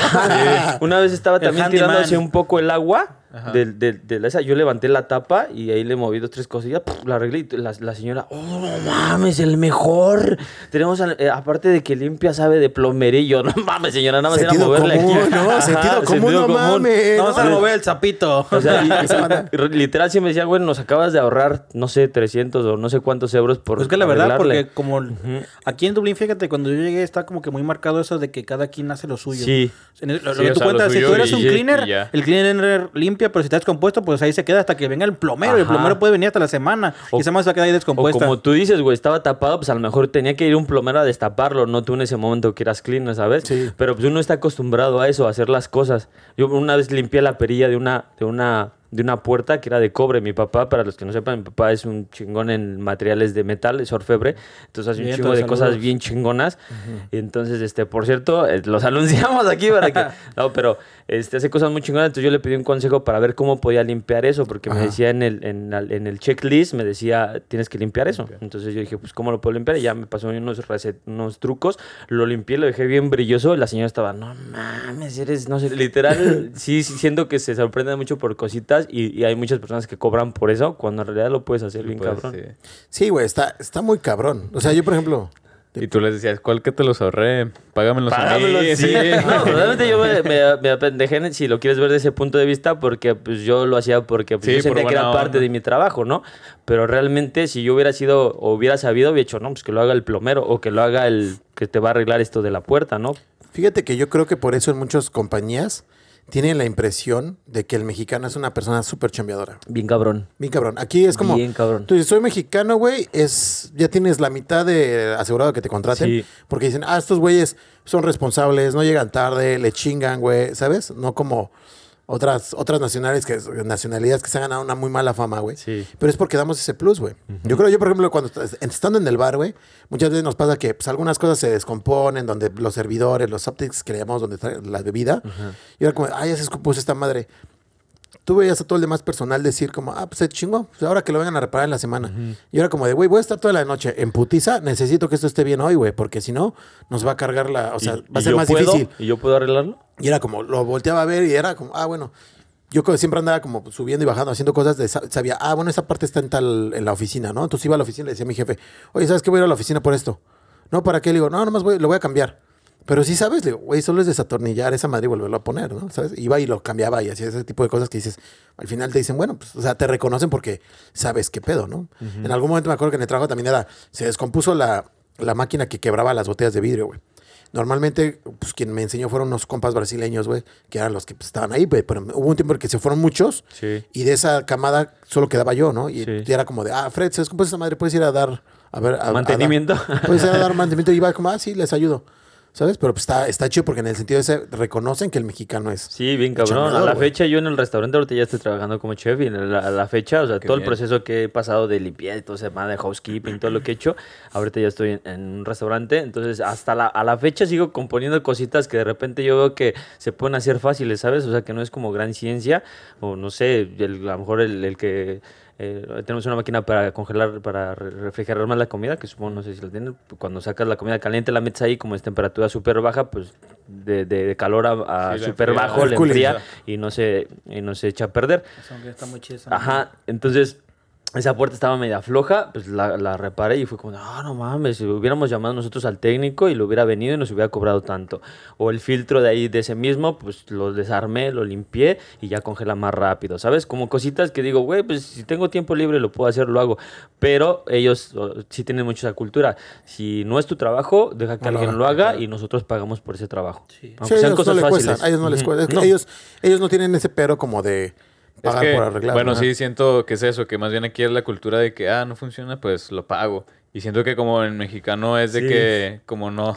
Una vez estaba también tirándose un poco el agua... De, de, de esa, yo levanté la tapa y ahí le moví dos, tres cosillas, ¡puf! La arreglé y la, la señora, ¡oh, no mames, el mejor! Tenemos, a, eh, aparte de que limpia, sabe de plomerillo, ¡no mames, señora! Nada más sentido era moverle común, aquí. ¿No? Ajá, sentido común, no común. Mames. Vamos no, a mover el sapito. O sea, y, y, literal, sí me decía, bueno, nos acabas de ahorrar, no sé, trescientos o no sé cuántos euros por pues que la verdad, arreglarle. Porque como uh-huh. aquí en Dublín, fíjate, cuando yo llegué, está como que muy marcado eso de que cada quien hace lo suyo. Sí. En el, lo sí, que tú sea, cuentas, si tú eres un cleaner, el cleaner limpia, pero si está descompuesto, pues ahí se queda hasta que venga el plomero. Ajá. El plomero puede venir hasta la semana. O, quizá más va a quedar ahí descompuesta. O como tú dices, güey, estaba tapado, pues a lo mejor tenía que ir un plomero a destaparlo. No tú en ese momento que eras cleaner, ¿sabes? Sí. Pero pues uno está acostumbrado a eso, a hacer las cosas. Yo una vez limpié la perilla de una, de una, de una puerta que era de cobre. Mi papá, para los que no sepan, mi papá es un chingón en materiales de metal, es orfebre. Entonces hace un chingo de saludos. Cosas bien chingonas. Uh-huh. Entonces, este, por cierto, los anunciamos aquí para que... no, pero este, hace cosas muy chingonas. Entonces yo le pedí un consejo para ver cómo podía limpiar eso, porque ajá. me decía en el, en, en el checklist, me decía, tienes que limpiar eso. Limpia. Entonces yo dije, pues, ¿cómo lo puedo limpiar? Y ya me pasó unos, recet- unos trucos. Lo limpié, lo dejé bien brilloso. Y la señora estaba, no mames, eres... No sé, literal, sí, sí, siento que se sorprende mucho por cositas. Y, y hay muchas personas que cobran por eso cuando en realidad lo puedes hacer sí, bien pues, cabrón. Sí, güey, sí, está, está muy cabrón. O sea, yo, por ejemplo... Y tú les decías, ¿cuál que te los ahorré? Págamelos, Págamelos a mí. Sí. No, realmente yo me, me, me apendejé, si lo quieres ver desde ese punto de vista, porque pues, yo lo hacía porque pues, sí, yo sentía por que era parte onda. De mi trabajo, ¿no? Pero realmente, si yo hubiera sido o hubiera sabido, hubiera dicho, no, pues que lo haga el plomero o que lo haga el que te va a arreglar esto de la puerta, ¿no? Fíjate que yo creo que por eso en muchas compañías... tienen la impresión de que el mexicano es una persona súper chambeadora. Bien cabrón. Bien cabrón. Aquí es como... Bien cabrón. Tú dices, soy mexicano, güey, es, ya tienes la mitad de asegurado que te contraten. Sí. Porque dicen, ah, estos güeyes son responsables, no llegan tarde, le chingan, güey, ¿sabes? No como otras, otras nacionales que, nacionalidades que se han ganado una muy mala fama, güey. Sí. Pero es porque damos ese plus, güey. Uh-huh. Yo creo, yo por ejemplo, cuando estando en el bar, güey, muchas veces nos pasa que pues, algunas cosas se descomponen, donde los servidores, los optics que le llamamos donde traen la bebida, uh-huh. y era como, ay, ya se descompuso esta madre. Tú veías a todo el demás personal decir como, ah, pues se chingó, pues ahora que lo vengan a reparar en la semana. Uh-huh. Y ahora como de, güey, voy a estar toda la noche en putiza, necesito que esto esté bien hoy, güey, porque si no, nos va a cargar la, o sea, va a ser más puedo? difícil. ¿Y yo puedo arreglarlo? Y era como, lo volteaba a ver y era como, ah, bueno. Yo siempre andaba como subiendo y bajando, haciendo cosas, de, sabía, ah, bueno, esa parte está en tal, en la oficina, ¿no? Entonces iba a la oficina y le decía a mi jefe, oye, ¿sabes qué? Voy a ir a la oficina por esto. No, ¿para qué? Le digo, no, nomás voy, lo voy a cambiar. Pero sí sabes, le digo, güey, solo es desatornillar esa madre y volverlo a poner, ¿no? ¿Sabes? Iba y lo cambiaba y hacía ese tipo de cosas que dices, al final te dicen, bueno, pues, o sea, te reconocen porque sabes qué pedo, ¿no? Uh-huh. En algún momento me acuerdo que en el trabajo también era, se descompuso la, la máquina que quebraba las botellas de vidrio, güey. Normalmente, pues, quien me enseñó fueron unos compas brasileños, güey, que eran los que pues, estaban ahí, güey, pero hubo un tiempo en que se fueron muchos sí. y de esa camada solo quedaba yo, ¿no? Y sí. era como de, ah, Fred, se descompuso esa madre, puedes ir a dar, a ver, a, mantenimiento. A dar, puedes ir a dar mantenimiento y iba como, ah, sí, les ayudo. ¿Sabes? Pero pues está, está chido porque en el sentido ese reconocen que el mexicano es... Sí, bien cabrón. A la wey. fecha yo en el restaurante ahorita ya estoy trabajando como chef y a la, la fecha, o sea, Qué todo bien. El proceso que he pasado de limpieza, todo ese de housekeeping, todo lo que he hecho, ahorita ya estoy en, en un restaurante. Entonces, hasta la, a la fecha sigo componiendo cositas que de repente yo veo que se pueden hacer fáciles, ¿sabes? O sea, que no es como gran ciencia o no sé, el, a lo mejor el, el que... Eh, tenemos una máquina para congelar, para refrigerar más la comida, que supongo, no sé si la tienen, cuando sacas la comida caliente la metes ahí, como es temperatura súper baja, pues de, de, de calor a, a sí, súper bajo le enfría y no se y no se echa a perder. Está muy chido, ¿no? Ajá, entonces... Esa puerta estaba media floja, pues la, la reparé y fue como, ah, no, no mames, si hubiéramos llamado nosotros al técnico y lo hubiera venido y nos hubiera cobrado tanto. O el filtro de ahí de ese mismo, pues lo desarmé, lo limpié y ya congela más rápido, ¿sabes? Como cositas que digo, güey, pues si tengo tiempo libre lo puedo hacer, lo hago. Pero ellos oh, sí tienen mucho esa cultura. Si no es tu trabajo, deja que no, alguien no, no, lo haga no, no. y nosotros pagamos por ese trabajo. Sí. Aunque sí, sean cosas no fáciles. Cuesta, a ellos no les cuesta. No. Ellos, ellos no tienen ese pero como de... Pagar es que, por arreglar, bueno, ¿no? Sí, siento que es eso, que más bien aquí es la cultura de que, ah, no funciona, pues lo pago. Y siento que como en mexicano es de sí. que, como no,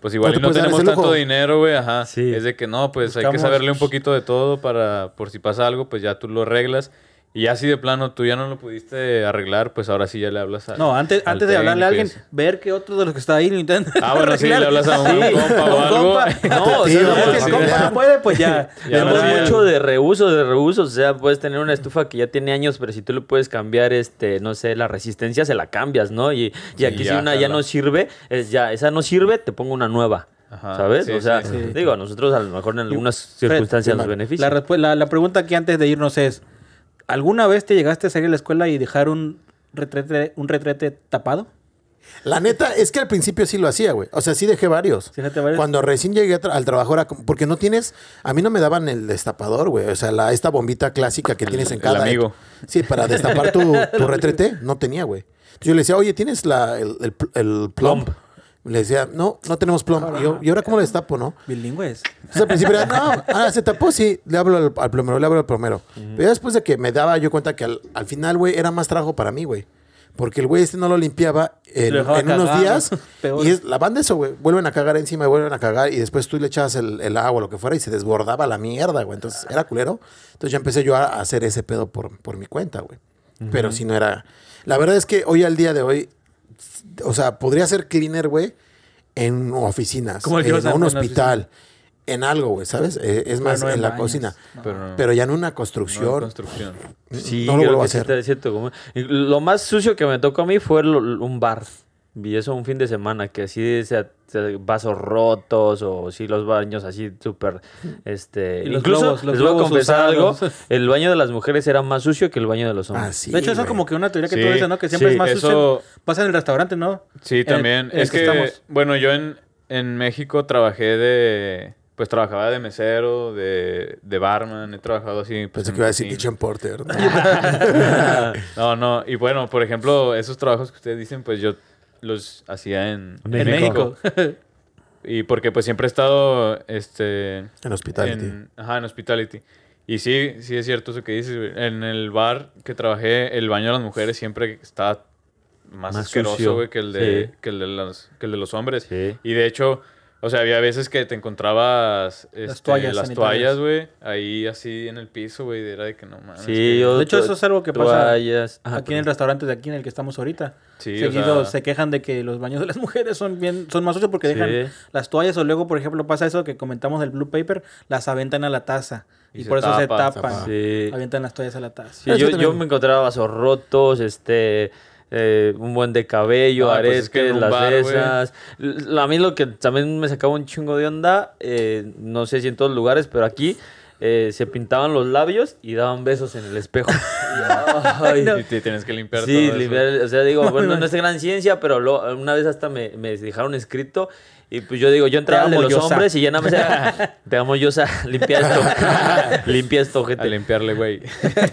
pues igual no, no tenemos tanto dinero, güey, ajá. Sí. Es de que no, pues buscamos, hay que saberle un poquito de todo para, por si pasa algo, pues ya tú lo arreglas. Y así de plano, tú ya no lo pudiste arreglar, pues ahora sí ya le hablas a... No, antes, antes de hablarle a alguien, ver que otro de los que está ahí lo intenta Ah, bueno, arreglar. Sí, le hablas a un, sí, compa o algo. Compa. No, o sea, no, no, si compa no puede, pues ya. ya no es mucho de reuso, de reuso. O sea, puedes tener una estufa que ya tiene años, pero si tú le puedes cambiar, este, no sé, la resistencia se la cambias, ¿no? Y, y aquí sí, ya, si una ya no sirve, es ya esa no sirve, te pongo una nueva. Ajá, ¿sabes? Sí, o sea, sí, sí. digo, a nosotros a lo mejor en algunas circunstancias nos beneficia. La, la, la pregunta que antes de irnos es... ¿Alguna vez te llegaste a salir de la escuela y dejar un retrete, un retrete tapado? La neta, es que al principio sí lo hacía, güey. O sea, sí dejé varios. ¿Sí varios? Cuando recién llegué tra al trabajo era... Como, porque no tienes... A mí no me daban el destapador, güey. O sea, la, esta bombita clásica que tienes en cada... El amigo. Sí, para destapar tu, tu retrete, no tenía, güey. Yo le decía, oye, ¿tienes la, el, el, el plumb? plumb. Le decía, no, no tenemos plomo. Y, yo, ¿y ahora cómo le destapo, no? Bilingües. Entonces al principio era, no, ah, se tapó, sí. Le hablo al, al plomero, le hablo al plomero. Uh-huh. Pero después de que me daba yo cuenta que al, al final, güey, era más trabajo para mí, güey. Porque el güey este no lo limpiaba en, lo en unos cagar, días. Peor. Y es, la banda eso, güey. Vuelven a cagar encima y vuelven a cagar. Y después tú le echabas el, el agua o lo que fuera y se desbordaba la mierda, güey. Entonces era culero. Entonces ya empecé yo a hacer ese pedo por, por mi cuenta, güey. Uh-huh. Pero si no era... La verdad es que hoy al día de hoy... O sea, podría ser cleaner, güey, en oficinas, en un hospital, en algo, güey, ¿sabes? Es más, en la cocina. Pero ya en una construcción. Sí, no lo vuelvo a hacer. Lo más sucio que me tocó a mí fue un bar. Vi eso un fin de semana, que así se, se, vasos rotos o sí los baños así súper... Este, incluso, globos, les voy a confesar algo, el baño de las mujeres era más sucio que el baño de los hombres. Ah, sí, de hecho, eso es como que una teoría que sí, tú dices, ¿no? Que siempre sí, es más eso... sucio. Pasa en el restaurante, ¿no? Sí, también. El, es que, que bueno, yo en, en México trabajé de... Pues trabajaba de mesero, de, de barman, he trabajado así... Pues, pensé que iba a decir kitchen porter. No, no. Y bueno, por ejemplo, esos trabajos que ustedes dicen, pues yo... los hacía en, en México. México. Y porque pues siempre he estado... Este, en hospitality. En, ajá, en hospitality. Y sí, sí es cierto eso que dices. En el bar que trabajé, el baño de las mujeres siempre está más, más asqueroso, güey, que el de, sí. que, el de las, que el de los hombres. Sí. Y de hecho, o sea, había veces que te encontrabas este, las toallas, las toallas, güey, ahí así en el piso, güey. Era de que no mames. Sí, que... Yo, de hecho, eso es algo que toallas. pasa Ajá, aquí pero... en el restaurante de aquí en el que estamos ahorita. Sí, seguido o sea... se quejan de que los baños de las mujeres son bien son más sucios porque sí. dejan las toallas o luego, por ejemplo, pasa eso que comentamos del blue paper, las aventan a la taza y, y por eso tapa, se tapan, tapa. Sí. avientan las toallas a la taza. Sí, yo, yo me encontraba vasos rotos, este... Eh, un buen de cabello, ah, aretes, pues es que las bar, esas. Wey. A mí lo que también me sacaba un chingo de onda, eh, no sé si en todos los lugares, pero aquí eh, se pintaban los labios y daban besos en el espejo. Ay, no. Y te tienes que limpiar sí, todo. Sí, limpiar. O sea, digo, bueno, no es gran ciencia, pero lo, una vez hasta me, me dejaron escrito. Y pues yo digo, yo entraba al de los yosa. hombres y ya nada más era, te amo, Yosa, limpia esto, limpia esto, gente. A limpiarle, güey.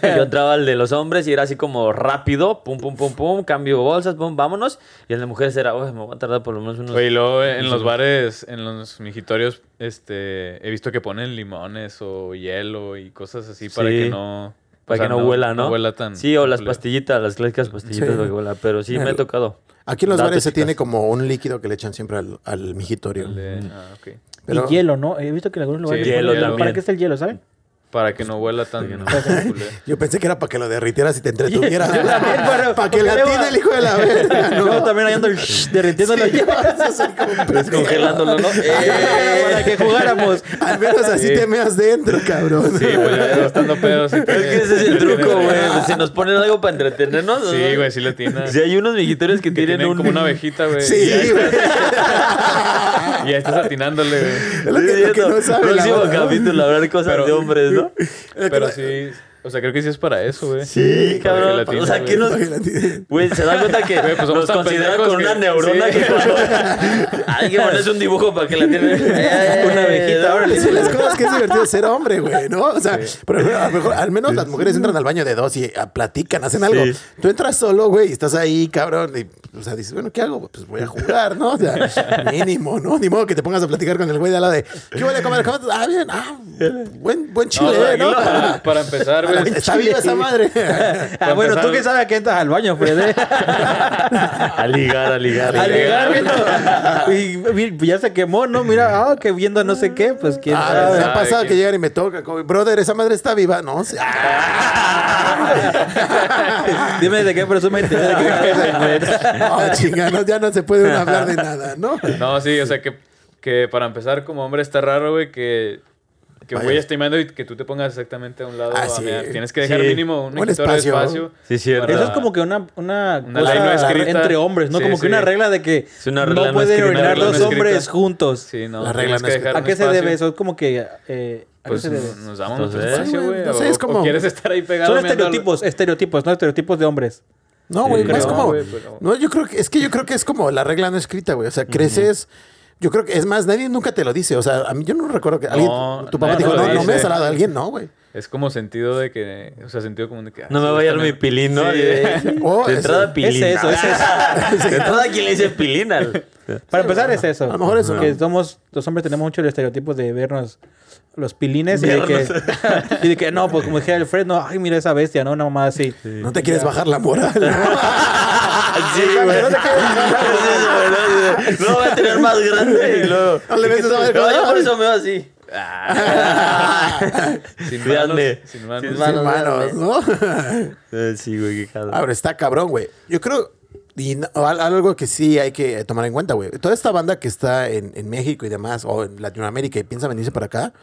Yo entraba al de los hombres y era así como rápido, pum, pum, pum, pum, cambio bolsas, pum, vámonos. Y el de mujeres era, uy, me voy a tardar por lo menos unos... Oye, y luego en los bares, en los mijitorios, este, he visto que ponen limones o hielo y cosas así para sí. que no... Para o sea, que no, no huela, ¿no? No huela tan... Sí, o las pastillitas, las clásicas pastillitas sí. de huela, pero sí me ha tocado. Aquí en los Dato bares chicas. se tiene como un líquido que le echan siempre al, al migitorio. De... Ah, okay. pero... Y hielo, ¿no? He visto que en algunos lugares... Sí, hielo también. ¿Para qué está el hielo, saben? Para que no huela tan... Que no Yo pensé que era para que lo derritieras y te entretuvieras. Yo también, pero... Para que la tiene el hijo de la verga, ¿no? Yo también ahí ando derritiéndolo. Sí, descongelándolo, ¿no? ¡Eh! Para que jugáramos. Al menos así sí. te meas dentro, cabrón. Sí, güey, ya estando pedos. Es que ese es el truco, güey. Si nos ponen algo para entretenernos... Sí, güey, sí lo tienen. Si hay unos mijitorios que, que tienen, tienen un... como una abejita, güey. Sí, güey. Y ya estás atinándole, güey. Sí, lo que no sabe la verdad. Próximo capítulo, hablar cosas de hombres, ¿no? Pero sí, o sea, creo que sí es para eso, güey. Sí, cabrón. Latina, o sea, que nos... Güey, se da cuenta que güey, pues nos consideran con que... una neurona sí. que... Hay que ponerse un dibujo para que la tiene... una abejita. Ahora sí, las cosas que es divertido ser hombre, güey, ¿no? O sea, sí. pero a lo mejor, al menos las mujeres entran al baño de dos y platican, hacen algo. Sí. Tú entras solo, güey, y estás ahí, cabrón, y... O sea, dices, bueno, ¿qué hago? Pues voy a jugar, ¿no? O sea, mínimo, ¿no? Ni modo que te pongas a platicar con el güey de al lado de, ¿qué voy a comer? ¿Cómo? Ah, bien, ah, buen, buen chile, no, eh, ¿no? Para, para empezar, güey. Está viva esa madre. Ah, bueno, empezar, tú que sabes que entras al baño, Freddy. A ligar, a ligar. A ligar, ligar viendo. Y, y, ya se quemó, ¿no? Mira, ah, que viendo no sé qué, pues quién ah, sabe. Me ha pasado que... que llegan y me toca, como, brother, esa madre está viva, ¿no? Sí. Ah. Dime de qué presume. De qué. No, chingados, ya no se puede hablar de nada, ¿no? No, sí, o sea, que, que para empezar, como hombre, está raro, güey, que... Que voy estimando y que tú te pongas exactamente a un lado. Ah, sí. Tienes que dejar sí. mínimo un, un espacio. De espacio sí, sí, para... Eso es como que una, una, una cosa no escrita entre hombres, ¿no? Sí, como sí. que una regla de que regla no pueden orinar dos no hombres juntos. Sí, no. La regla no que ¿A qué se debe eso? Es como que... Eh, Pues nos damos nuestro espacio, güey. No sé, es como... ¿Quieres estar ahí pegado? Son estereotipos, estereotipos, no estereotipos de hombres. No, güey, no es como... No, yo creo que... Es que yo creo que es como la regla no escrita, güey. O sea, creces... Yo creo que, es más, nadie nunca te lo dice. O sea, a mí yo no recuerdo que alguien... No, tu papá dijo, no, no me has hablado a alguien, no, güey. Es como sentido de que... O sea, sentido común de que... No me vaya a mi pilín, ¿no? Sí. De, oh, de entrada pilín. Es eso, es eso. De entrada quien le dice pilín. Al... Para sí, empezar, bueno, es eso. A lo mejor eso. Que no. somos... Los hombres tenemos mucho el estereotipo de vernos los pilines y de, que, y de que... No, pues como dijera el Fred, no, ay, mira esa bestia, ¿no? Nada más así. Sí. No te quieres ya. bajar la moral, ¿no? Sí, güey. No te quieres bajar la moral. No va a tener más grande y luego... No, le ves no, yo por eso me va así. Sin manos. Sin manos, sin manos, manos ¿no? Sí, güey, qué cabrón. Ahora, está cabrón, güey. Yo creo... Y no, algo que sí hay que tomar en cuenta, güey. Toda esta banda que está en, en México y demás, o en Latinoamérica, y piensa venirse para acá,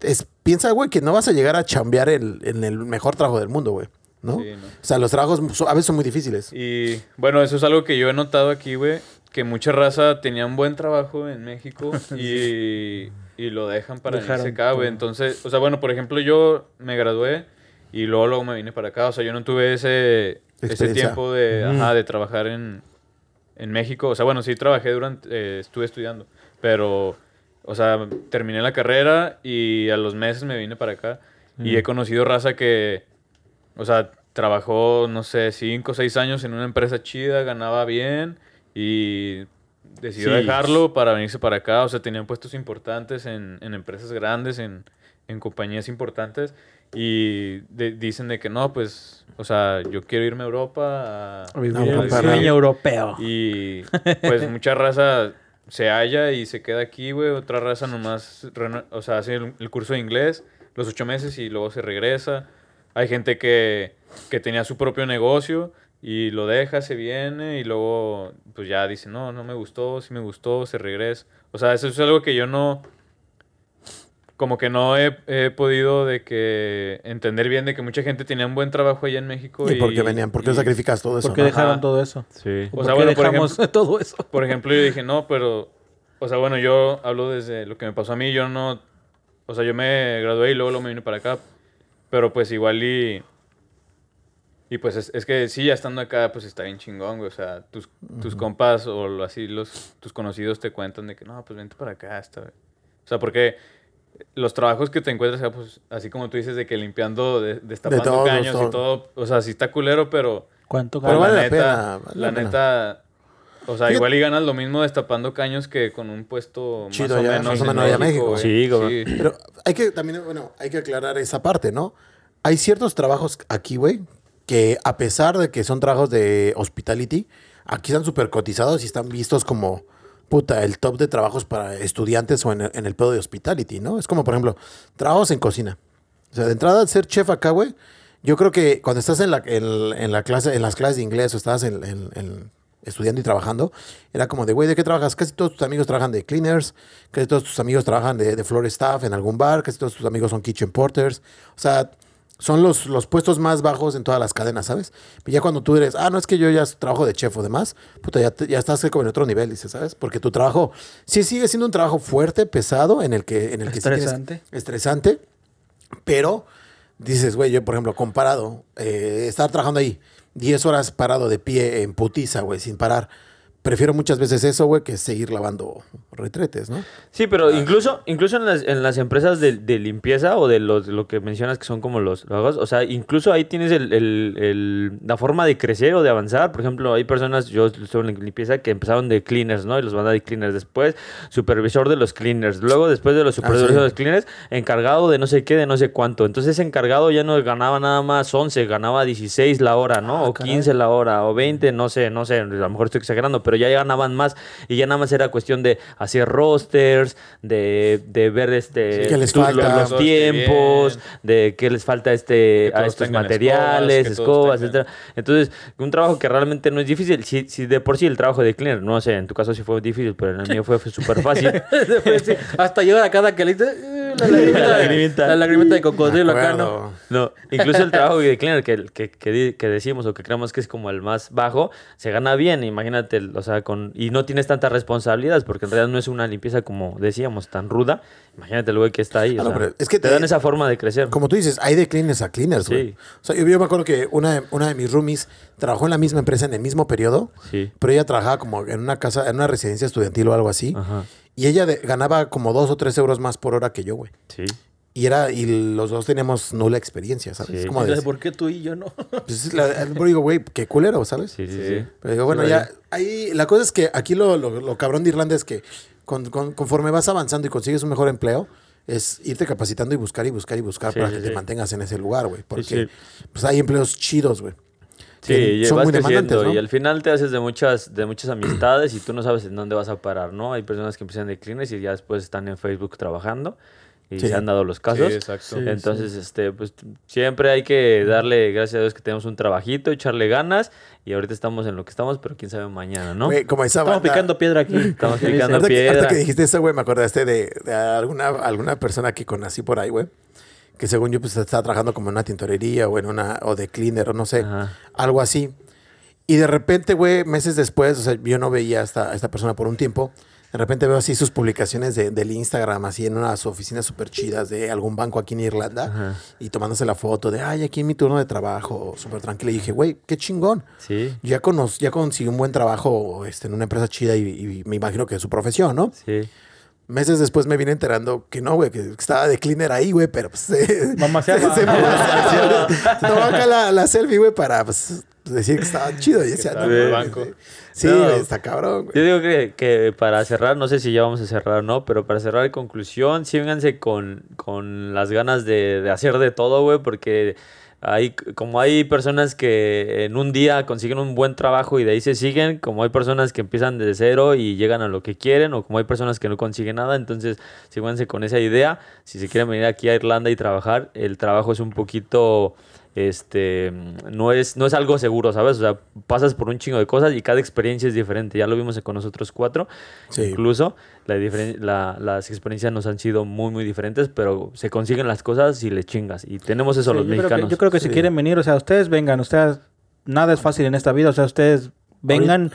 es, piensa, güey, que no vas a llegar a chambear el, en el mejor trabajo del mundo, güey. ¿No? Sí, ¿no? O sea, los trabajos son, a veces son muy difíciles. Y, bueno, eso es algo que yo he notado aquí, güey. Que mucha raza tenía un buen trabajo en México y, y lo dejan para irse acá, güey. Entonces, o sea, bueno, por ejemplo, yo me gradué y luego, luego me vine para acá. O sea, yo no tuve ese, ese tiempo de, mm. ajá, de trabajar en, en México. O sea, bueno, sí trabajé durante... Eh, estuve estudiando, pero... O sea, terminé la carrera y a los meses me vine para acá. Mm. Y he conocido raza que... O sea, trabajó, no sé, cinco o seis años en una empresa chida, ganaba bien... Y decidió sí. dejarlo para venirse para acá. O sea, tenían puestos importantes en, en empresas grandes, en, en compañías importantes. Y de, dicen de que no, pues... O sea, yo quiero irme a Europa. A vivir no, el europeo. Y pues mucha raza se halla y se queda aquí, güey. Otra raza nomás... O sea, hace el, el curso de inglés los ocho meses y luego se regresa. Hay gente que, que tenía su propio negocio... Y lo deja, se viene y luego pues ya dice, no, no me gustó, sí me gustó, se regresa. O sea, eso es algo que yo no, como que no he, he podido de que entender bien de que mucha gente tenía un buen trabajo allá en México. ¿Y, y por qué venían? ¿Por qué y, sacrificas todo eso? ¿Por qué dejaron Ajá. todo eso? Sí. O, o sea, bueno, por ejemplo, todo eso. Por ejemplo, yo dije, no, pero, o sea, bueno, yo hablo desde lo que me pasó a mí, yo no, o sea, yo me gradué y luego, luego me vine para acá, pero pues igual y... Y pues es, es que sí, ya estando acá, pues está bien chingón, güey. O sea, tus, tus uh-huh. compas o lo, así los tus conocidos te cuentan de que no, pues vente para acá. Esta, güey. O sea, porque los trabajos que te encuentras, pues así como tú dices, de que limpiando, de, destapando de todo, caños todo. Y todo. O sea, sí está culero, pero... ¿Cuánto pero vale la neta, la, pena, vale la pena. neta, o sea, igual y ganas lo mismo destapando caños que con un puesto chido, más, ya, o menos más o menos en México. México güey. Sí, sí. Pero hay que también, bueno, hay que aclarar esa parte, ¿no? Hay ciertos trabajos aquí, güey, que a pesar de que son trabajos de hospitality, aquí están súper cotizados y están vistos como, puta, el top de trabajos para estudiantes o en el, en el pedo de hospitality, ¿no? Es como, por ejemplo, trabajos en cocina. O sea, de entrada, ser chef acá, güey, yo creo que cuando estás en la, en, en la clase, en las clases de inglés o estás en, en, en, estudiando y trabajando, era como de, güey, ¿de qué trabajas? Casi todos tus amigos trabajan de cleaners, casi todos tus amigos trabajan de, de floor staff en algún bar, casi todos tus amigos son kitchen porters. O sea... Son los, los puestos más bajos en todas las cadenas, ¿sabes? Y ya cuando tú eres, ah, no, es que yo ya trabajo de chef o demás, puta, ya, te, ya estás como en otro nivel, dices, ¿sabes? Porque tu trabajo sí sigue siendo un trabajo fuerte, pesado, en el que... En el estresante. Que sí tienes, estresante, pero dices, güey, yo, por ejemplo, comparado, eh, estar trabajando ahí diez horas parado de pie en putiza, güey, sin parar, prefiero muchas veces eso, güey, que seguir lavando retretes, ¿no? Sí, pero ah. incluso incluso en las, en las empresas de, de limpieza o de los, lo que mencionas que son como los vagos, o sea, incluso ahí tienes el, el, el, la forma de crecer o de avanzar. Por ejemplo, hay personas, yo estuve en limpieza, que empezaron de cleaners, ¿no? Y los van a de cleaners. Después, supervisor de los cleaners. Luego, después de los supervisores ah, sí. de los cleaners, encargado de no sé qué, de no sé cuánto. Entonces, ese encargado ya no ganaba nada más once, ganaba dieciséis la hora, ¿no? Ah, o caray. quince la hora, o veinte, no sé, no sé. A lo mejor estoy exagerando, pero pero ya ganaban más y ya nada más era cuestión de hacer rosters, de, de ver este sí, los, los tiempos, de qué les falta este a estos materiales, escobas, etcétera. Entonces, un trabajo que realmente no es difícil. Si, si de por sí el trabajo de cleaner, no sé, en tu caso sí fue difícil, pero en el mío fue, fue súper fácil. Sí, hasta yo a cada que le hice la lagrimita, la lagrimita, la lagrimita de cocodrilo acá, ¿no? No, incluso el trabajo de cleaner que, que, que, que decimos o que creemos que es como el más bajo, se gana bien, imagínate, los O sea, con, y no tienes tantas responsabilidades porque en realidad no es una limpieza, como decíamos, tan ruda. Imagínate el güey que está ahí. Ah, o no, sea, es que te, te dan esa forma de crecer. Como tú dices, hay de cleaners a cleaners, güey. Sí. O sea, yo, yo me acuerdo que una de, una de mis roomies trabajó en la misma empresa en el mismo periodo, sí. pero ella trabajaba como en una casa, en una residencia estudiantil o algo así. Ajá. Y ella de, ganaba como dos o tres euros más por hora que yo, güey. Sí. Y era y los dos teníamos nula experiencia, ¿sabes? Sí. Como de, ¿por qué tú y yo no? Pues la, digo, güey, qué culero, ¿sabes? Sí, sí, sí. Pero digo, bueno, sí, ya... Ahí, la cosa es que aquí lo, lo, lo cabrón de Irlanda es que con, con, conforme vas avanzando y consigues un mejor empleo, es irte capacitando y buscar y buscar y buscar sí, para sí, que sí. te mantengas en ese lugar, güey. Porque sí, sí. pues hay empleos chidos, güey. Sí, son muy demandantes, ¿no? Y al final te haces de muchas de muchas amistades y tú no sabes en dónde vas a parar, ¿no? Hay personas que empiezan de cleaners y ya después están en Facebook trabajando. Y sí. se han dado los casos. Sí, exacto. Sí, Entonces, sí. este, pues siempre hay que darle gracias a Dios que tenemos un trabajito, echarle ganas. Y ahorita estamos en lo que estamos, pero quién sabe mañana, ¿no? Wey, como esa estamos banda... picando piedra aquí. Estamos picando sí, sí. piedra. Ahorita que dijiste eso, güey, me acordaste de, de alguna, alguna persona que conocí por ahí, güey. Que según yo, pues estaba trabajando como en una tintorería o en una, o de cleaner, o no sé, Ajá. algo así. Y de repente, güey, meses después, o sea, yo no veía a esta, a esta persona por un tiempo. De repente veo así sus publicaciones de, del Instagram, así en unas oficinas súper chidas de algún banco aquí en Irlanda. Ajá. Y tomándose la foto de, ay, aquí en mi turno de trabajo, súper tranquilo. Y dije, güey, qué chingón. Sí. Ya, conoz, ya conseguí un buen trabajo este, en una empresa chida y, y me imagino que es su profesión, ¿no? Sí. Meses después me vine enterando que no, güey, que estaba de cleaner ahí, güey, pero pues... Eh, mamá se va. Se tomó acá la, la selfie, güey, para... Pues, decir que estaba chido y decía, no, güey, banco. Sí, no, está cabrón, güey. Yo digo que, que para cerrar, no sé si ya vamos a cerrar o no, pero para cerrar, conclusión, sí, vénganse con, con las ganas de, de hacer de todo, güey, porque hay, como hay personas que en un día consiguen un buen trabajo y de ahí se siguen, como hay personas que empiezan desde cero y llegan a lo que quieren, o como hay personas que no consiguen nada, entonces síganse con esa idea. Si se quieren venir aquí a Irlanda y trabajar, el trabajo es un poquito... Este, no es, no es algo seguro, ¿sabes? O sea, pasas por un chingo de cosas y cada experiencia es diferente. Ya lo vimos con nosotros cuatro. Sí. Incluso la diferen- la, las experiencias nos han sido muy, muy diferentes, pero se consiguen las cosas si le chingas. Y tenemos eso sí, los yo mexicanos. Creo que, yo creo que sí. si quieren venir, o sea, ustedes vengan. Ustedes, nada es fácil en esta vida. O sea, ustedes vengan... No.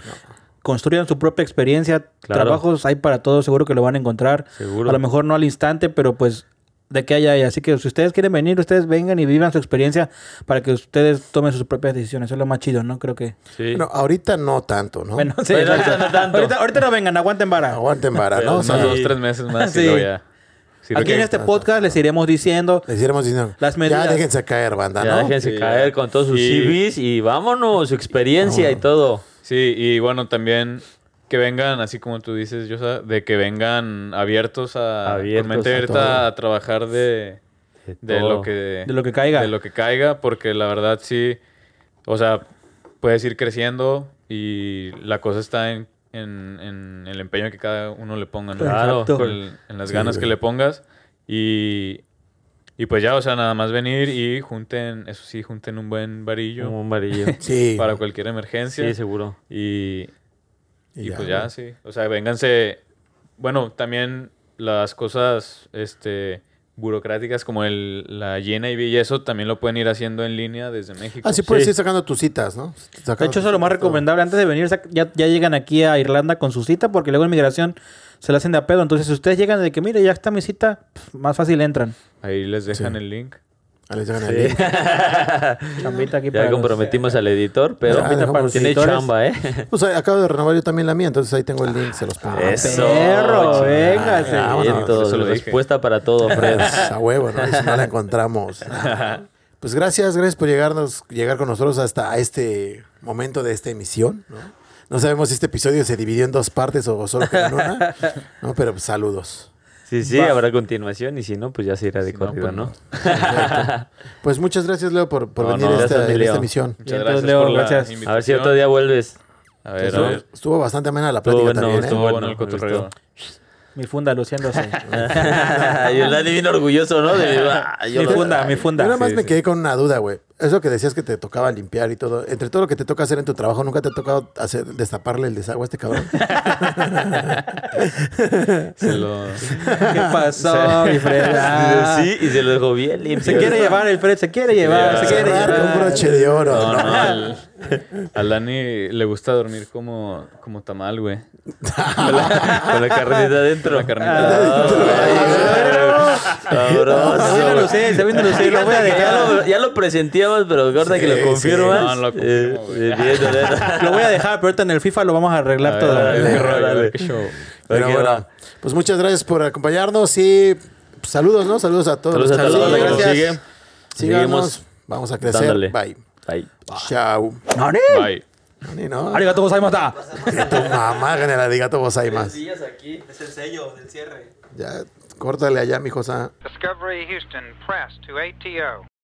Construyan su propia experiencia. Claro. Trabajos hay para todos. Seguro que lo van a encontrar. Seguro. A lo mejor no al instante, pero pues... de que haya, haya. Así que si ustedes quieren venir, ustedes vengan y vivan su experiencia para que ustedes tomen sus propias decisiones. Eso es lo más chido, ¿no? Creo que... Sí. Bueno, ahorita no tanto, ¿no? Bueno, sí, bueno, ahorita no tanto. Ahorita, ahorita no vengan, aguanten vara. Aguanten vara, ¿no? Sí. Unos dos, tres meses más sí. y luego ya... Sí, aquí en este podcast les iremos diciendo... Les iremos diciendo... Las medidas. Ya déjense caer, banda, ¿no? Ya déjense sí. caer con todos sus sí. C Vs y vámonos, su experiencia vámonos. y todo. Sí, y bueno, también... Que vengan, así como tú dices, Yosa, de que vengan abiertos a... Abiertos con mente abierta a, a trabajar de... De, de lo que... De lo que caiga. De lo que caiga, porque la verdad sí... O sea, puedes ir creciendo y la cosa está en, en, en el empeño que cada uno le ponga, ¿no? Claro. El, en las ganas sí, que güey. le pongas. Y... Y pues ya, o sea, nada más venir y junten... Eso sí, junten un buen varillo. Un buen varillo. sí. Para cualquier emergencia. Sí, seguro. Y... Y, y ya, pues ya, ¿no? sí. O sea, vénganse... Bueno, también las cosas este, burocráticas como el, la G N I B y eso también lo pueden ir haciendo en línea desde México. Así puedes sí. ir sacando tus citas, ¿no? Sacando de hecho, eso es lo más recomendable. Antes de venir, ya, ya llegan aquí a Irlanda con su cita porque luego en migración se la hacen de a pedo. Entonces, si ustedes llegan de que, mire, ya está mi cita, más fácil entran. Ahí les dejan sí. el link. Sí. Chambita aquí ya para comprometimos los... al editor, pero ya, para tiene editores. Chamba, ¿eh? Pues acabo de renovar yo también la mía, entonces ahí tengo el link, se los pongo. ¡Eso! ¡Perro! ¡Véngase! Ah, bueno, eso respuesta para todo, Fred. A huevo, ¿no? Eso no la encontramos. Pues gracias, gracias por llegarnos, llegar con nosotros hasta este momento de esta emisión, ¿no? No sabemos si este episodio se dividió en dos partes o solo en una, ¿no? Pero pues, saludos. Sí, sí, Va. habrá continuación y si no, pues ya se irá de si corrido, ¿no? Pues, ¿no? Pues muchas gracias, Leo, por, por no, venir no, a esta, esta emisión. Muchas gracias, Leo. Por gracias. A ver si otro día vuelves. A ver, estuvo, a ver. Estuvo bastante amena la plática estuvo, también, no, estuvo ¿eh? bueno el cotorreo. Mi funda luciéndose. Yo la divino orgulloso, ¿no? De, ah, yo mi funda, lo, mi funda. Yo nada más sí, me sí. quedé con una duda, güey. Eso que decías que te tocaba limpiar y todo. Entre todo lo que te toca hacer en tu trabajo, ¿nunca te ha tocado hacer, destaparle el desagüe a este cabrón? Se lo... ¿Qué pasó, mi Fred? Ah, sí, y se lo dejó bien limpio. Se quiere llevar el Fred, se quiere llevar, yeah. se quiere Cerrar llevar. Un broche de oro. No, no, no. Al, al Dani le gusta dormir como, como tamal, güey. Con la, con la carnita adentro. Con la carnita adentro. Sabéndolo sé, sabéndolo sé. Lo voy a dejar. Ya lo presenté. Pero gorda sí, que lo confirmas. Sí. No, no lo confirmo, eh, eh, lo voy a dejar, pero ahorita en el FIFA lo vamos a arreglar a todo. Ver, dale, dale, dale. Dale. Pero bueno, pues muchas gracias por acompañarnos y pues, saludos, ¿no? Saludos a todos. Saludos a todos. Sí, gracias. Sigue. Sigamos. Vamos a crecer. Dándole. Bye. Bye. Chao. Bye. Bye. Ni no. Arigato gozaimashita. Que tu mamá gane el arigato gozaimasu. Tres días aquí. Es el sello del cierre. Ya, córtale allá, mi cosa. Discovery Houston, press to A T O.